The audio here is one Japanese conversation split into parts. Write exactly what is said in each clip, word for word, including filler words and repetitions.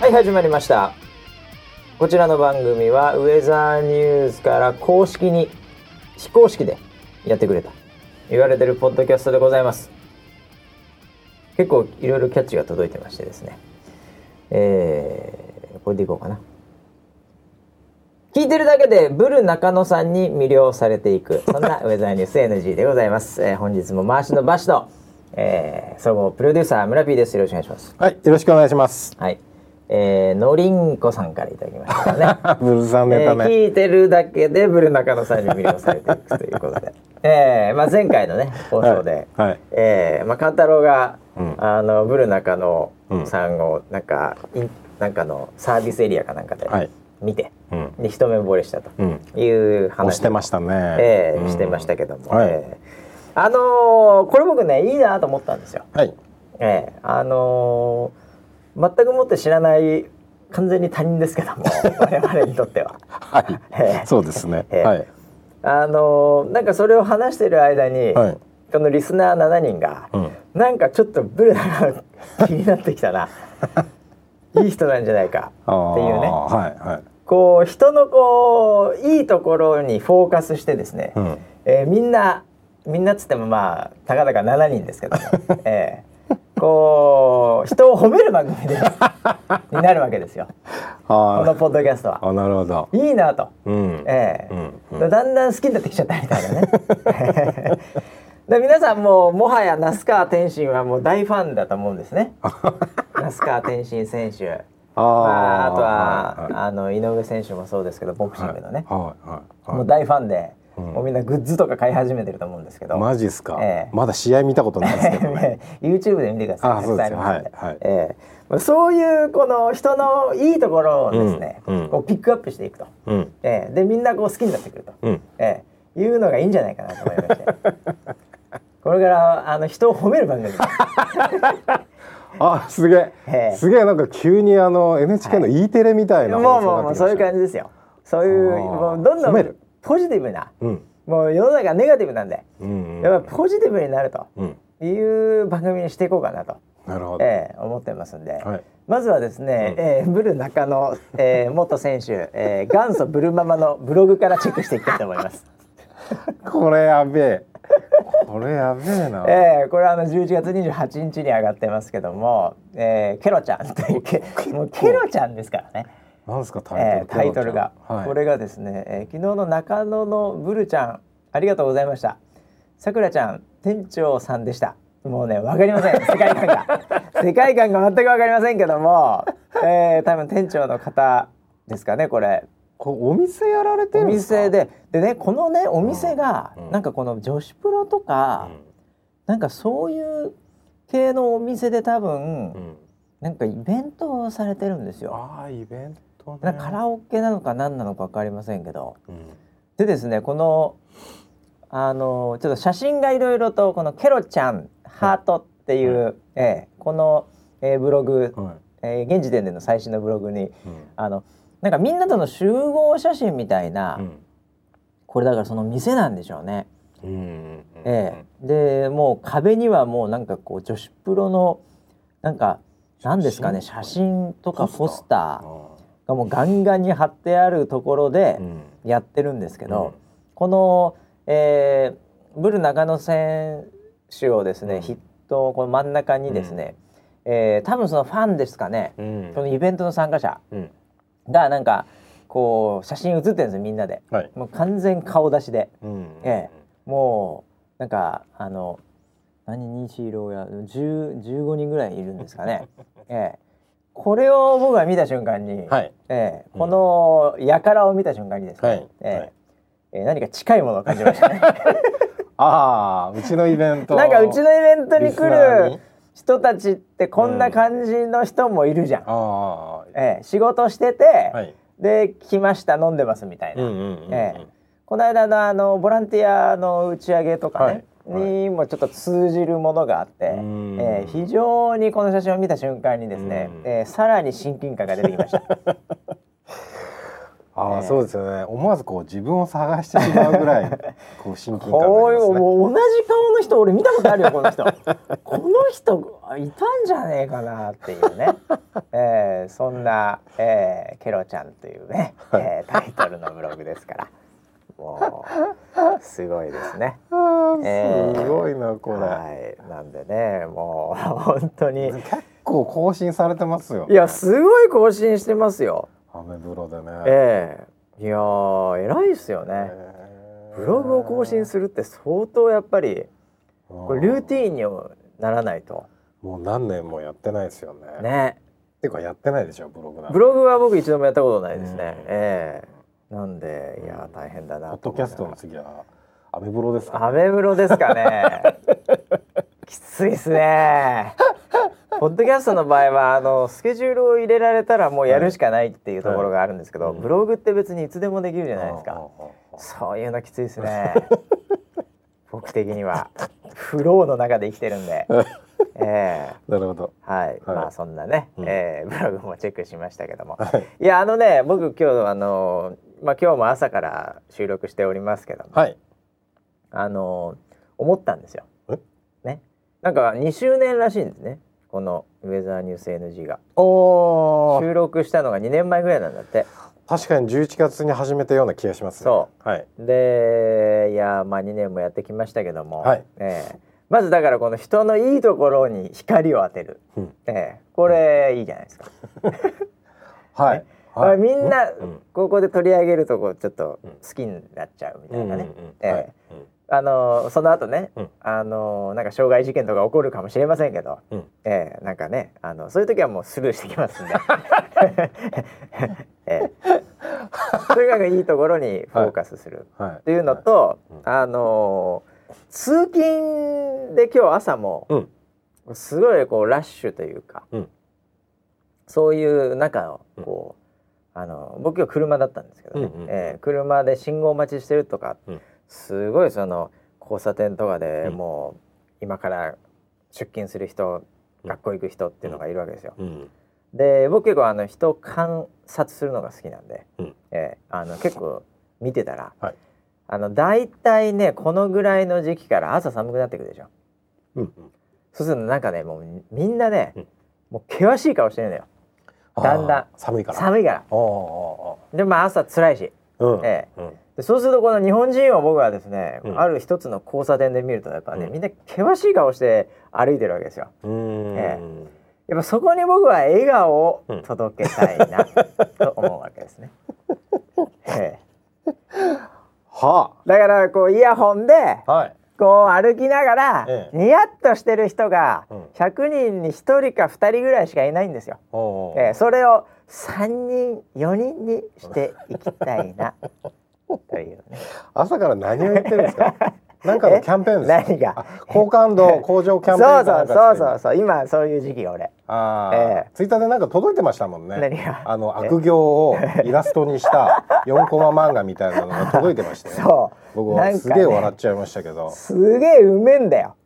はい、始まりました。こちらの番組はウェザーニュースから公式に非公式でやってくれと言われてるポッドキャストでございます。結構いろいろキャッチが届いてましてですね、えー、これでいこうかな。聞いてるだけでブル中野さんに魅了されていく、そんなウェザーニュース エヌジー でございます、えー、本日も回しのバシとえー、総合プロデューサー村 P です。よろしくお願いします。はい、よろしくお願いします。はい、えー、のりんこさんからいただきましたねブルさんネタね、えー、聞いてるだけでブル中野さんに魅了されていくということで、えーまあ、前回のね放送で、はいはい、えーまあ、カンタロウが、うん、あのブル中野さんをなんか、うん、なんかのサービスエリアかなんかで見て、はい、で一目惚れしたという話を、うん、してましたね、えー、してましたけども、うん、はい、えーあのー、これ僕ねいいなと思ったんですよ。はい、えー、あのー、全くもって知らない完全に他人ですけども我々にとってははい、えー、そうですね、えー、はい、あのー、なんかそれを話している間に、はい、このリスナーななにんが、うん、なんかちょっとブルが気になってきたないい人なんじゃないかっていうね、はいはい、こう人のこういいところにフォーカスしてですね、うん、えー、みんなみんなっつってもまあたかだかななにんですけど、えー、こう人を褒める番組ですになるわけですよこのポッドキャストは。あ、なるほど、いいなと、うん、えーうんうん、だんだん好きになってきちゃったみたいなねで皆さんもうもはや那須川天心はもう大ファンだと思うんですね那須川天心選手、あ、まあ、あとは、はいはい、あの井上選手もそうですけどボクシングのね、はいはいはい、もう大ファンで、もうみんなグッズとか買い始めてると思うんですけど。マジっすか、えー、まだ試合見たことないですけどねYouTube で見てください。そうです、はいはい、えー、そういうこの人のいいところをですね、うん、こうピックアップしていくと、うん、えー、でみんなこう好きになってくると、うん、えー、いうのがいいんじゃないかなと思いましてこれからあの人を褒める番組あ、すげえ、えー、すげえ、なんか急にあの エヌエイチケー の E テレみたいな、はい、もうもうもうそういう感じですよ。そういうもうどんどん褒めるポジティブな、うん、もう世の中ネガティブなんで、うんうん、やっぱポジティブになるという番組にしていこうかなと、なるほど、えー、思ってますんで、はい、まずはですね、うん、えー、ブル中野、えー、元選手、えー、元祖ブルママのブログからチェックしていきたいと思いますこれやべえこれやべえな、えー、これはあのじゅういちがつにじゅうはちにちに上がってますけども、えー、ケロちゃんというケロちゃんですからね。なんですかタイトル、えー、タイトルが、はい、これがですね、えー、昨日の中野のブルちゃんありがとうございました、さくらちゃん店長さんでした。もうね分かりません世界観が世界観が全く分かりませんけども、えー、多分店長の方ですかね。これこお店やられてるんですか。お店ででね、このねお店が、うん、なんかこの女子プロとか、うん、なんかそういう系のお店で多分、うん、なんかイベントをされてるんですよ。あー、イベントなんかカラオケなのか何なのか分かりませんけど、うん、でですね、この、あのちょっと写真がいろいろとこのケロちゃんハートっていう、はい、えー、この、えー、ブログ、はい、えー、現時点での最新のブログに、うん、あのなんかみんなとの集合写真みたいな、うん、これだからその店なんでしょうね、うんうんうん、えー、でもう壁にはもうなんかこう女子プロのなんか何ですかね、写真とかポスターもうガンガンに貼ってあるところでやってるんですけど、うん、この、えー、ブル中野選手をですね、うん、筆頭この真ん中にですね、うん、えー、多分そのファンですかね、うん、このイベントの参加者がなんかこう写真写ってるんですよみんなで、はい、もう完全顔出しで、うん、えー、もうなんかあの何日色やじゅう、じゅうごにんぐらいいるんですかね、えーこれを僕が見た瞬間に、はい、えー、この輩を見た瞬間にですね、はい、えーはい、何か近いものを感じましたねああ、うちのイベントなんかうちのイベントに来る人たちってこんな感じの人もいるじゃん、うん、あ、えー、仕事してて、はい、で来ました飲んでますみたいな、この間のあのボランティアの打ち上げとかね、はい、にもちょっと通じるものがあって、はい、えー、非常にこの写真を見た瞬間にですね、えー、さらに親近感が出てきましたああ、そうですよね。思わずこう自分を探してしまうぐらいこう親近感がありますね。もう同じ顔の人俺見たことあるよこの人この人いたんじゃねえかなっていうね、えー、そんな、えー、ケロちゃんというね、えー、タイトルのブログですからもうすごいですね。あ、すごいな、えー、これ、はい、なんでねもう本当に結構更新されてますよ、ね、いやすごい更新してますよ。アメブロでね、えー、いやー偉いですよね、えー、ブログを更新するって相当やっぱりこれルーティーンにならないと。もう何年もやってないですよね。ねっていうかやってないでしょブログなんて。ブログは僕一度もやったことないですね、うん、えー、なんでいや大変だな。ポッドキャストの次はアメブロですかね。アメブロですかねきついですねポッドキャストの場合はあのスケジュールを入れられたらもうやるしかないっていうところがあるんですけど、はいはい、ブログって別にいつでもできるじゃないですか。そういうのきついですね僕的にはフローの中で生きてるんで、えー、なるほど、はいはい、まあそんなね、うん、えー、ブログもチェックしましたけども、はい、いやあのね僕今日あの、まあ、今日も朝から収録しておりますけども、はい、あの思ったんですよ、ね、なんかにしゅうねんらしいんですねこのウェザーニュース エヌジー が。お、収録したのがにねんまえぐらいなんだって。確かにじゅういちがつに始めたような気がしますね。そう、はい、でいやまあにねんもやってきましたけども、はい、えー、まずだからこの人のいいところに光を当てる、うん、えー、これ、うん、いいじゃないですかはい、ね、はい、みんな、うん、ここで取り上げるとこちょっと好きになっちゃうみたいなね、あのー、その後ね、うん、あのー、なんか傷害事件とか起こるかもしれませんけど、うん、えー、なんかね、あのそういう時はもうスルーしてきますんで、えー、とにかくいいところにフォーカスするっていうのと、はいはい、あのー、通勤で今日朝もすごいこうラッシュというか、うん、そういう中をこう、あのー、僕は車だったんですけどね、うんうん、えー、車で信号待ちしてるとか、うん、すごいその交差点とかでもう今から出勤する人、うん、学校行く人っていうのがいるわけですよ、うん、で僕結構あの人を観察するのが好きなんで、うん、えー、あの結構見てたら、はい、あの大体ねこのぐらいの時期から朝寒くなってくるでしょ、うん、そうするとなんかねもうみんなね、うん、もう険しい顔してるんだよだんだん寒いから寒いからおーおーおーでも、まあ、朝辛いし、うん、えーうん、そうするとこの日本人は僕はですね、うん、ある一つの交差点で見るとやっぱね、うん、みんな険しい顔して歩いてるわけですよ。うーん、えー、やっぱそこに僕は笑顔を届けたいな、うん、と思うわけですね、えー、はあ、だからこうイヤホンで、はい、こう歩きながら、ええ、ニヤッとしてる人がひゃくにんにひとりかふたりぐらいしかいないんですよ、うん、えー、それをさんにんよにんにしていきたいなというね、朝から何を言ってるんですかなんかのキャンペーンですか。何が好感度向上キャンペーンかなんか。そうそうそうそう、今そういう時期俺、あ、えー、ツイッターでなんか届いてましたもんね。何が。あの悪行をイラストにしたよんコマ漫画みたいなのが届いてました、ね、そう僕はすげえ笑っちゃいましたけど、ね、すげえうめんだよ。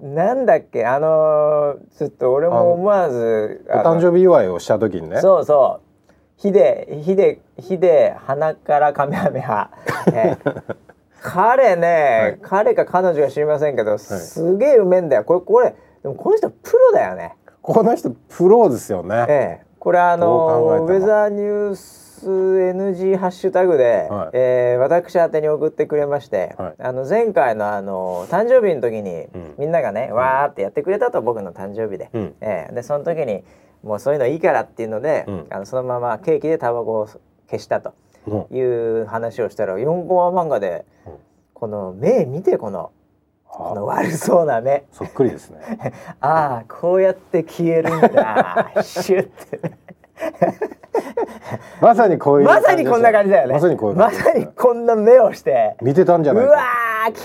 なんだっけ、あのー、ちょっと俺も思わずお誕生日祝いをした時にね、そうそう、ひでひでひで鼻からカメハメハ、えー、彼ね、はい、彼か彼女か知りませんけどすげえうめえんだよこれ。これでもこの人プロだよね。この人プロですよね、えー、これあのウェザーニュース エヌジー ハッシュタグで、はい、えー、私宛に送ってくれまして、はい、あの前回のあの誕生日の時に、うん、みんながねわーってやってくれたと、僕の誕生日で、うん、えー、でその時にもうそういうのいいからっていうので、うん、あのそのままケーキでタバコを消したという話をしたら、よんコマ漫画で、うん、この目見てこの、この悪そうな目そっくりですねああこうやって消えるんだシュッてまさにこういうまさにこんな感じだよね。まさにこういう感じ、まさにこんな目をして見てたんじゃないか、うわーキャ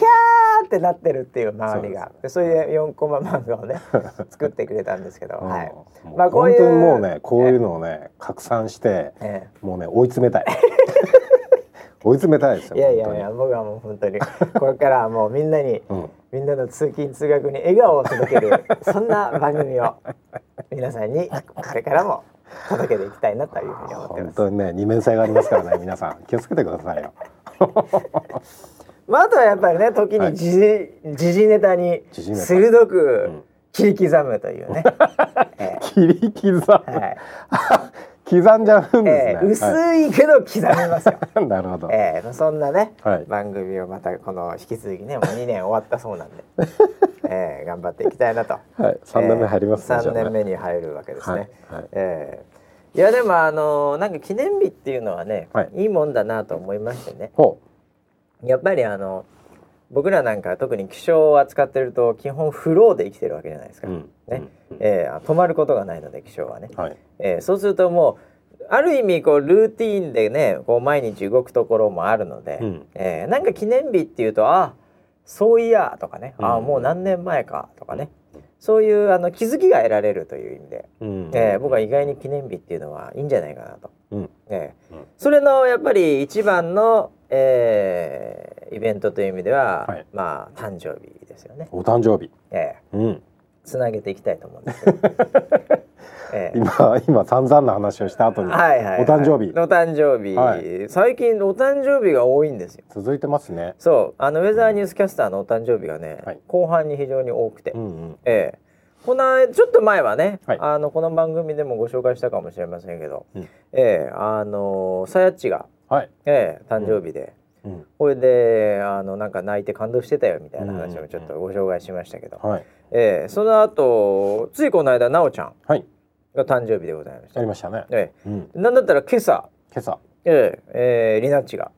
ーってなってるっていう周りが、そういうよんコマ漫画をね作ってくれたんですけど、うん、はい、まあ、こういう本当にもうねこういうのをね拡散して、ええ、もうね追い詰めたい追い詰めたいですよ。いやいやいや、僕はもう本当にこれからはもうみんなに、うん、みんなの通勤通学に笑顔を届けるそんな番組を皆さんにこれからも届けていきたいなというふうに思ってます。本当にね、二面性がありますからね皆さん気をつけてくださいよ。まあ、あとはやっぱりね、時に時事、はい、時事ネタに鋭く切り刻むというね、うんえー、切り刻む、はい、刻んじゃうんですね、えー、薄いけど刻みますよ、はい、なるほど、えー、そんなね、はい、番組をまたこの引き続きね、もうにねん終わったそうなんで、えー、頑張っていきたいなと、はい、さんねんめ入りますね、えー、さんねんめに入るわけですね、はいはい、えー、いやでもあのー、なんか記念日っていうのはね、はい、いいもんだなと思いましてね、ほう、やっぱりあの僕らなんか特に気象を扱ってると基本フローで生きてるわけじゃないですか、うんねうんえー、止まることがないので気象はね、はいえー、そうするともうある意味こうルーティーンでねこう毎日動くところもあるので、うんえー、なんか記念日っていうとあそういやとかね、うん、あもう何年前かとかね、うん、そういうあの気づきが得られるという意味で、うんえー、僕は意外に記念日っていうのはいいんじゃないかなと、うんえーうん、それのやっぱり一番のえー、イベントという意味では、はい、まあ誕生日ですよね。お誕生日。ええ、うん。つなげていきたいと思うんですけど。ええ、今今散々な話をした後に、はいはいはい、お誕生日。お誕生日、はい。最近お誕生日が多いんですよ。続いてますね。そう、あのウェザーニュースキャスターのお誕生日がね、うん、後半に非常に多くて、はいうんええ、このちょっと前はね、はい、あのこの番組でもご紹介したかもしれませんけど、うんええ、あのさやっちがはいえー、誕生日で、うん、これであのなんか泣いて感動してたよみたいな話をちょっとご紹介しましたけど、うんうんはいえー、その後ついこの間なおちゃんが誕生日でございました。ありましたね。えーうん、なんだったら今朝、今朝、えーえー、リナッチが、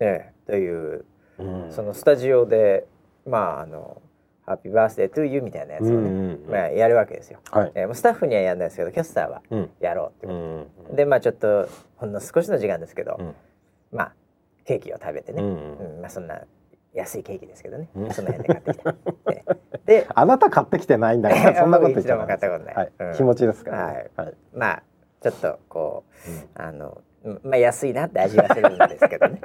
えー、という、うん、そのスタジオでまああのハッピーバースデートゥーユーみたいなやつを、ねうんうんうんまあ、やるわけですよ、はいえー、スタッフにはやんないですけどキャスターはやろうってこと、うんうんうん、でまあちょっとほんの少しの時間ですけど、うん、まあケーキを食べてね、うんうんうん、まあそんな安いケーキですけどね、うん、その辺で買ってきたで, であなた買ってきてないんだからそんなこと言ってないです、はいうん、気持ちですから、ねはいはい、まあちょっとこう、うん、あのまあ安いなって味がするんですけどね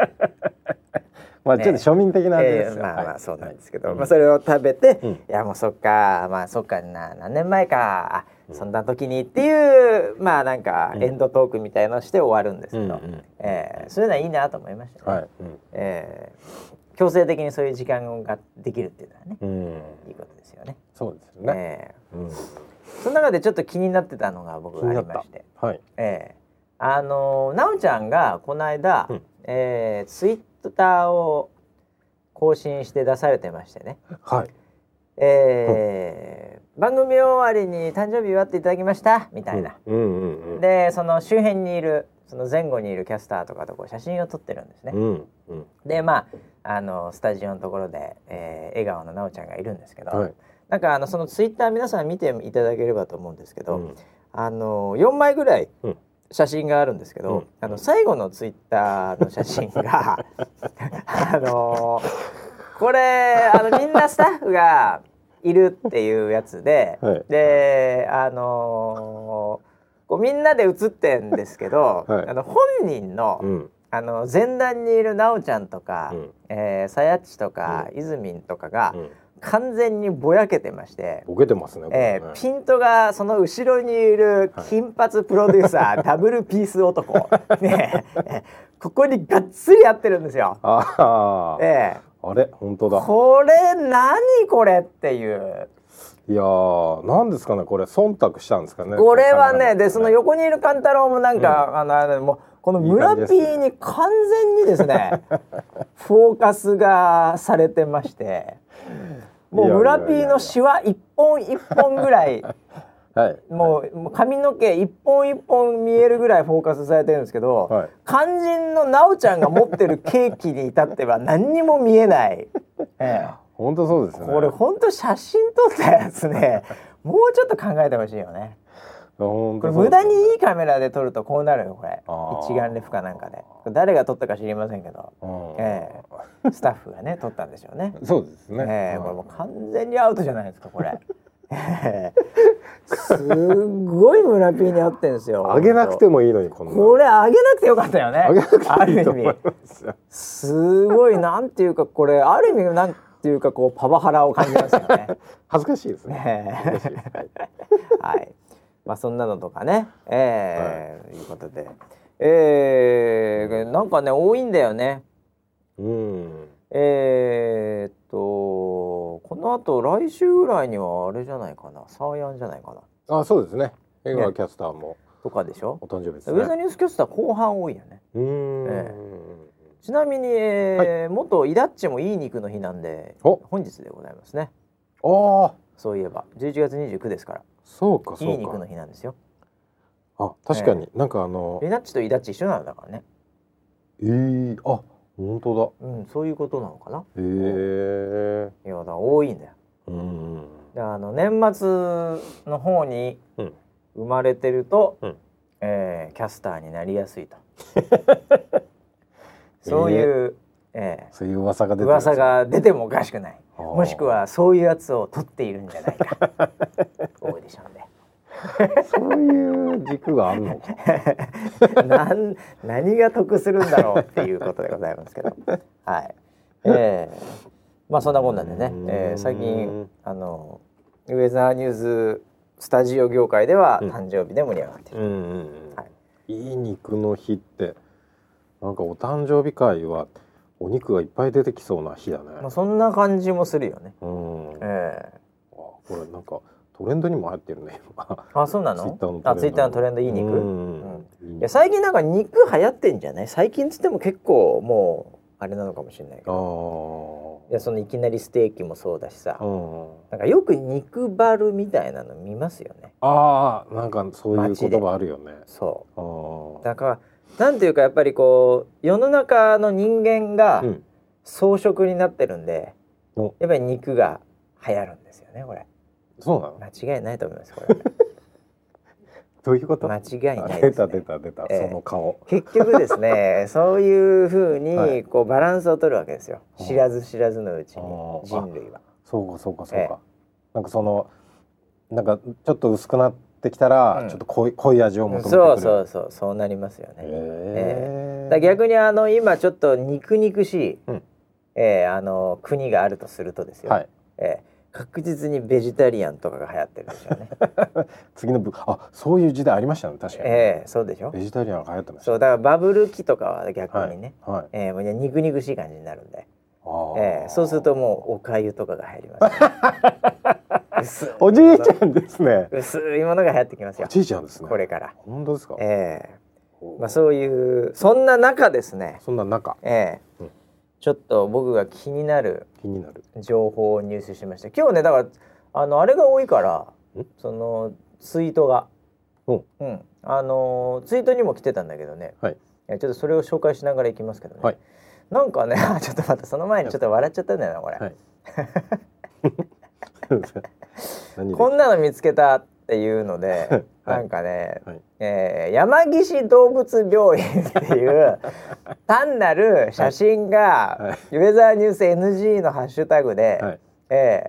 まあちょっと庶民的な味ですよ、えー、まあまあそうなんですけど、はいまあ、それを食べて、うん、いやもうそっかまあそっかな何年前かあそんな時にっていう、うん、まあなんかエンドトークみたいのをして終わるんですけど、うんうんえー、そういうのはいいなと思いましたね、はいうんえー、強制的にそういう時間ができるっていうのはね、うん、いいことですよね。そうですよね、えーうん、その中でちょっと気になってたのが僕がありまして、はいえー、あのなおちゃんがこの間、うんえー、ツイッターツイッターを更新して出されてましてね、はいえーうん、番組終わりに誕生日祝っていただきましたみたいな、うんうんうんうん、でその周辺にいるその前後にいるキャスターとかとこう写真を撮ってるんですね、うんうん、でまあ、あのスタジオのところで、えー、笑顔のなおちゃんがいるんですけど、はい、なんかあのそのツイッター皆さん見ていただければと思うんですけど、うん、あのよんまいぐらい、うん写真があるんですけど、うん、あの最後のツイッターの写真があのー、これあのみんなスタッフがいるっていうやつで、はい、であのー、こうみんなで写ってんですけど、はい、あの本人の、うん、あの前段にいるなおちゃんとか、うんえー、さやっちとか、うん、いずみんとかが、うん完全にぼやけてましてぼけてますね、これね、えー、ピントがその後ろにいる金髪プロデューサー、はい、ダブルピース男、ね、ここにがっつり合ってるんですよ。あ、えー、あれ本当だこれ何これっていういやー何ですかねこれ忖度したんですかねこれはね。でその横にいるカンタロウもなんか、うん、あのもうこの村ピーに完全にですねフォーカスがされてましてもう村ピーのシワ一本一本ぐらいはい、もう髪の毛一本一本見えるぐらいフォーカスされてるんですけど、はい、肝心のなおちゃんが持ってるケーキに至っては何にも見えない、ええ、ほんとそうですね。これほんと写真撮ったやつねもうちょっと考えてほしいよねこれ無駄にいいカメラで撮るとこうなるよこれ一眼レフかなんかで誰が撮ったか知りませんけど、えー、スタッフがね撮ったんでしょうね。そうですね、えー、これもう完全にアウトじゃないですかこれすごい村ピーに合ってるんですよ。上げなくてもいいのにこんなこれ上げなくてよかったよね。上げなくていいと思いますよ。すごいなんていうかこれある意味なんっていうかこうパワハラを感じますよね恥ずかしいですね、ねはいまあそんなのとかね、えーはい、いうことで、えー、なんかね多いんだよね。うん。えー、っとこの後来週ぐらいにはあれじゃないかな、サーヤンじゃないかな。あ、そうですね。江川キャスターも、ね、とかでしょ。お誕生日ですね。ウェザーニュースキャスター後半多いよね。うーん。えーちなみに、えーはい、元イダッチもいい肉の日なんで本日でございますね。ああ、そういえばじゅういちがつにじゅうくですから。そうかそうか。いい肉の日なんですよ。あ、確かに、えー、なんかあのイダッチとイダッチ一緒なんだからね。ええー、あ、本当だ。うん、そういうことなのかな。へえー。いやだから多いんだよ。うん。で、あの年末の方に生まれてると、うんえー、キャスターになりやすいと。そういう、えーえー、そういう噂が出てる噂が出てもおかしくない。もしくはそういうやつを取っているんじゃないか。オーディションで。そういう軸があるのか。なん何が得するんだろうっていうことでございますけど。はい。えー、まあそんなもんなんでね。えー、最近あのウェザーニューススタジオ業界では誕生日で盛り上がっている。うんうんはい、いい肉の日って。なんかお誕生日会はお肉がいっぱい出てきそうな日だね。まあ、そんな感じもするよね。うん。えー、これなんかトレンドにも入ってるね。あ、そうなの？ツイッターのトレンド。あ、ツイッターのトレンドいい肉。うん、うん、いや最近なんか肉流行ってんじゃない？最近つっても結構もうあれなのかもしれないけど。ああ。いやそのいきなりステーキもそうだしさ。うん。なんかよく肉バルみたいなの見ますよね。ああ、なんかそういう言葉あるよね。そう。ああ。だから。なんていうかやっぱりこう世の中の人間が草食になってるんで、うん、やっぱり肉が流行るんですよねこれ。そうなの？間違いないと思いますこれ。どういうこと？間違いないですね。出た出た出た、えー、その顔。結局ですねそういう風にこうバランスを取るわけですよ。知らず知らずのうちに人類は。そうかそうかそうか。えー、なんかそのなんかちょっと薄くなって。できたらちょっと濃い、うん、濃い味を求めてくる。そうそうそうそうなりますよね。えー、だ逆にあの今ちょっと肉肉しい、うんえー、あの国があるとするとですよ、はいえー、確実にベジタリアンとかが流行ってるでしょうね。次のあそういう時代ありましたね確かに、えー、そうでしょベジタリアンが流行ってました。そうだからバブル期とかは逆にね、はいはいえー、もう肉肉しい感じになるんであ、えー、そうするともうおかゆとかが入ります、ね。おじいちゃんですね。薄いものが流行ってきますよ。おじいちゃんですね。これから。本当ですか。ええー、まあそういうそんな中ですね。そんな中。ええーうん、ちょっと僕が気になる気になる情報を入手しました。今日ねだからあのあれが多いから、ん？そのツイートが、うん、うん、あのツイートにも来てたんだけどね。はい。ちょっとそれを紹介しながらいきますけどね。はい。なんかねちょっと待ってその前にちょっと笑っちゃったんだよなこれ。はい。こんなの見つけたっていうので、はい、なんかね、はいえー、山岸動物病院っていう単なる写真が、はいはい、ウェザーニュース エヌジー のハッシュタグで、はいえ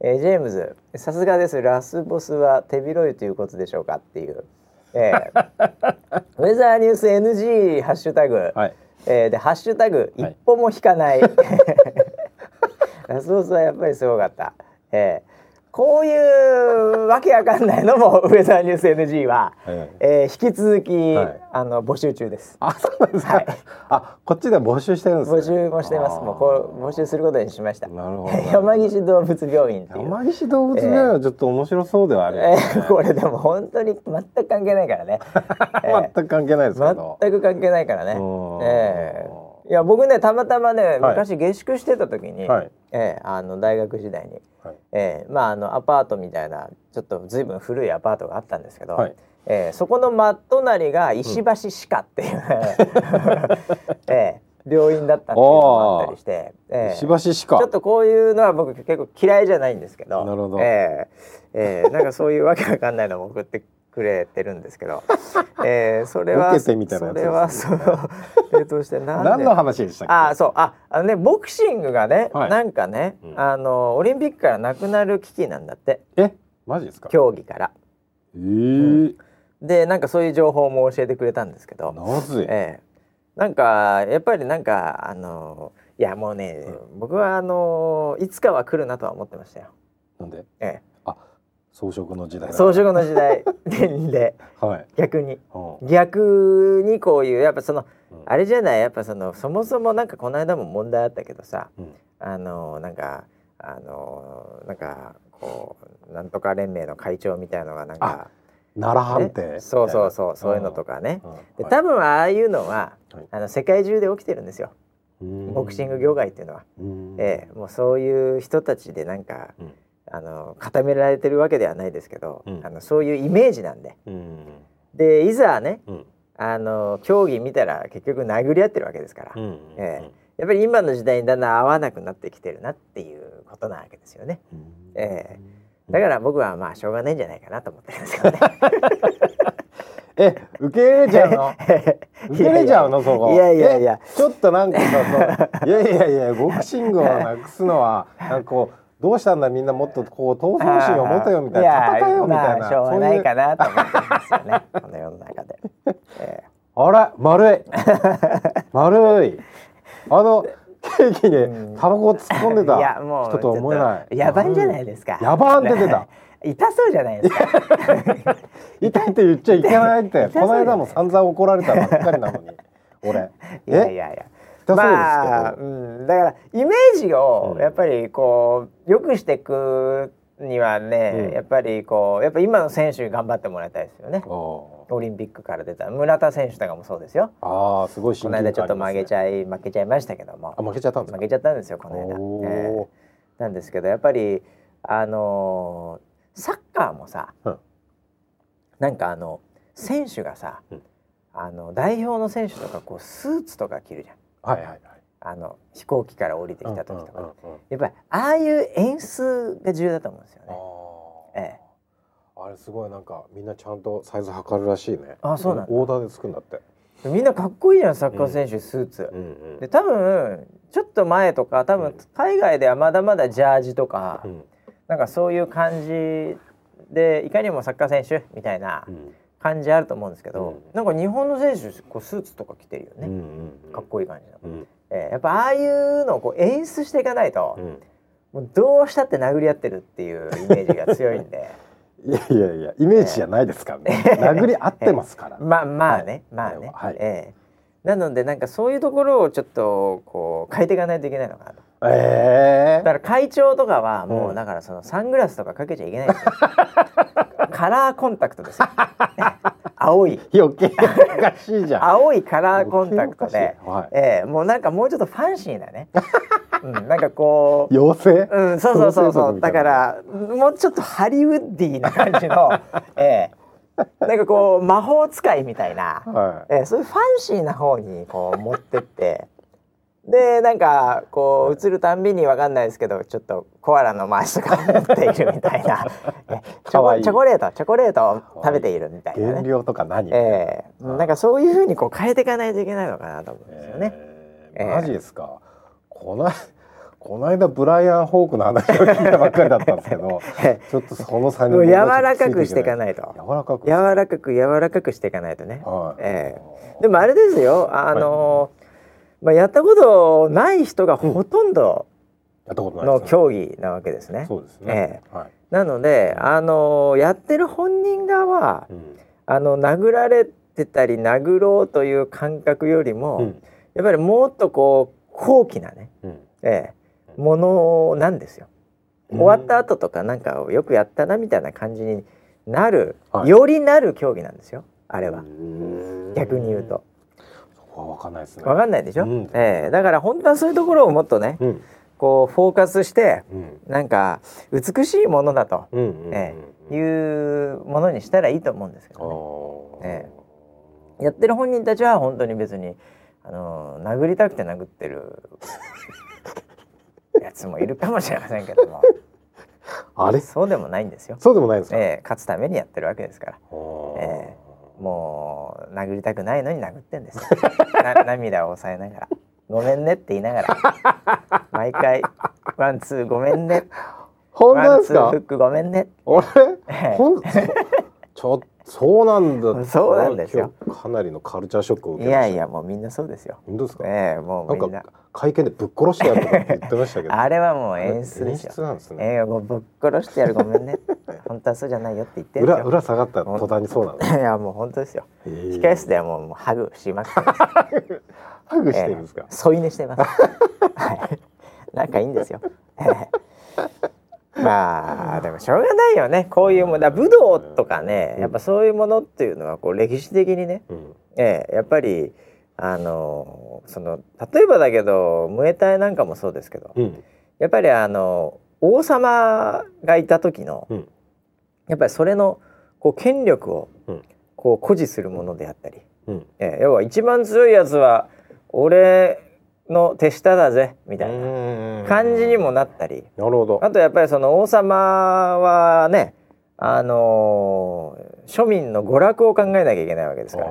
ーえー、ジェームズさすがですラスボスは手広いということでしょうかっていう、えー、ウェザーニュース エヌジー ハッシュタグ、はいえー、でハッシュタグ、はい、一歩も引かないラスボスはやっぱりすごかった、えーこういうわけわかんないのもウェザーニュース エヌジー は、はいはいえー、引き続き、はい、あの募集中です。あ、そうなんですか。はい、あ、こっちで募集してるんですか。募集もしてます。もうこう募集することにしました。なるほど。山岸動物病院っていう。山岸動物病院はちょっと面白そうではあるよね。えー、これでも本当に全く関係ないからね。全く関係ないですけど。全く関係ないからね。えー、いや僕ねたまたまね昔下宿してた時に、はいえー、あの大学時代に。はいえーまあ、あのアパートみたいなちょっと随分古いアパートがあったんですけど、はいえー、そこの真隣が石橋歯科っていう、うんえー、病院だったっていうのもあったりして、えー、石橋歯科ちょっとこういうのは僕結構嫌いじゃないんですけ ど, な, るほど、えーえー、なんかそういうわけわかんないのも送ってくれてるんですけど、えー、それはそれはそのえっとして何の話でしたっけ？あ、そうあ、あのねボクシングがね、はい、なんかね、うん、あのオリンピックからなくなる危機なんだって。え、マジですか？競技から。えーうん、でなんかそういう情報も教えてくれたんですけど。なぜ？えー、なんかやっぱりなんかあのいやもうね、うん、僕はあのいつかは来るなとは思ってましたよ。なんで？えー、あ。草食の時代、草食の時代ではい、逆に、うん、逆にこういうやっぱその、うん、あれじゃないやっぱそのそもそもなんかこの間も問題あったけどさ、うん、あのなんかあのなんかこうなんとか連盟の会長みたいのがなんか奈良判定、そうそうそう、そういうのとかね、うんうん、で多分ああいうのは、はい、あの世界中で起きてるんですよ、うん、ボクシング業界っていうのは、うんえー、もうそういう人たちでなんか、うん、あの固められてるわけではないですけど、うん、あのそういうイメージなんで、うん、でいざね、うん、あの競技見たら結局殴り合ってるわけですから、うんえー、やっぱり今の時代にだんだん合わなくなってきてるなっていうことなわけですよね、うんえー、だから僕はまあしょうがないんじゃないかなと思ってるんですけどねえ、受け入れちゃうの受け入れちゃうのそこ、いやいやいやちょっとなんかそのいやいやいやボクシングをなくすのはなんかこうどうしたんだみんなもっとこう闘争心を持たよみたいな、戦えよみたいな、まあ、しょうがないかなと思ってますよねこの世の中で、えー、あら丸い丸いあのケーキにタバコ突っ込んでた人とは思えない、やばいんじゃないですか、やばんって出た痛そうじゃないですか痛いって言っちゃいけないってこの間も散々怒られたばっかりなのに俺いやいやいや痛そうですけど、まあうん、だからイメージをやっぱりこう良くしていくにはね、うん、やっぱりこうやっぱ今の選手に頑張ってもらいたいですよね。オリンピックから出た村田選手とかもそうですよ。ああすごい親近感ありますね。この間ちょっと負けちゃい負けちゃいましたけども。あ負けちゃったんですか。負けちゃったんですよこの間、えー。なんですけどやっぱりあのー。サッカーもさ、うん、なんかあの選手がさ、うん、あの代表の選手とかこうスーツとか着るじゃん、はいはいはい、あの飛行機から降りてきた時とか、うんうんうんうん、やっぱりああいう演出が重要だと思うんですよね。あ、ええ、あれすごいなんかみんなちゃんとサイズ測るらしいね。あ、そうなんだ。オーダーで作るんだって。みんなかっこいいじゃんサッカー選手、うん、スーツ、うんうん、で多分ちょっと前とか多分海外ではまだまだジャージとか、うんなんかそういう感じでいかにもサッカー選手みたいな感じあると思うんですけど、うん、なんか日本の選手こうスーツとか着てるよね、うんうんうん、かっこいい感じの、うんえー、やっぱああいうのをこう演出していかないと、うん、もうどうしたって殴り合ってるっていうイメージが強いんでいやいやいやイメージじゃないですからね、えー、殴り合ってますから、えー、まあまあね、はい、まあね、はいえー、なのでなんかそういうところをちょっとこう変えていかないといけないのかなと。えー、だから会長とかはもうだからそのサングラスとかかけちゃいけないんですよ、うん、カラーコンタクトですよ青い余計おかしいじゃん青いカラーコンタクトで、はいえー、もうなんかもうちょっとファンシーなね、うん、なんかこう妖精、うん、そうそうそうそうだからもうちょっとハリウッディーな感じの、えー、なんかこう魔法使いみたいな、はいえー、そういうファンシーな方にこう持ってってでなんかこう映るたんびに分かんないですけどちょっとコアラのマースとか持っているみたいなチョコ、チョコレートチョコレートを食べているみたいな、ね、原料とか何、えー、なんかそういう風にこう変えていかないといけないのかなと思うんですよね、えーえー、マジですか。このこの間ブライアン・ホークの話を聞いたばっかりだったんですけどちょっとそのさんにんも柔らかくしていかないと柔らかく柔らかく柔らかくしていかないとね、はいえー、でもあれですよあのー、はいまあ、やったことない人がほとんどの競技なわけですね。そうですね、えーはい、なのであのやってる本人側は、うん、あの殴られてたり殴ろうという感覚よりも、うん、やっぱりもっとこう高貴なね、うんえー、ものなんですよ。終わった後とかなんかよくやったなみたいな感じになる、うん、よりなる競技なんですよあれは、うん、逆に言うとわかんないですね。わかんないでしょ、うんえー、だから本当はそういうところをもっとね、うん、こうフォーカスして、うん、なんか美しいものだと、うんうんえー、いうものにしたらいいと思うんですけどね、えー、やってる本人たちは本当に別に、あのー、殴りたくて殴ってるやつもいるかもしれませんけどもあれそうでもないんですよ。そうでもないですか、えー、勝つためにやってるわけですから、えーもう殴りたくないのに殴ってんです涙を抑えながらごめんねって言いながら毎回ワンツーごめんねワンツーフックごめんね俺、ええ、ちょっそうなんだ。そうなんですよ。かなりのカルチャーショックを受けました。いやいや、もうみんなそうですよ。本当ですか。ええ、もうみんな。なんか会見でぶっ殺してやるとかって言ってましたけど。あれはもう演出ですよ。演出なんですね。ええ、もうぶっ殺してやる、ごめんね。本当はそうじゃないよって言ってるんですよ。裏裏下がった途端にそうなの。いやもう本当ですよ。控室ではもう、もうハグします。ハグしてるんですか。添い寝してます。はい。仲いいんですよ。まあでもしょうがないよね。こういうものだ、武道とかね、やっぱそういうものっていうのはこう歴史的にね、うんえー、やっぱりあのその例えばだけどムエタイなんかもそうですけど、うん、やっぱりあの王様がいた時の、うん、やっぱりそれのこう権力をこう誇示するものであったり、うんえー、要は一番強いやつは俺の手下だぜみたいな感じにもなったり、なるほど。あとやっぱりその王様はね、あのー、庶民の娯楽を考えなきゃいけないわけですから、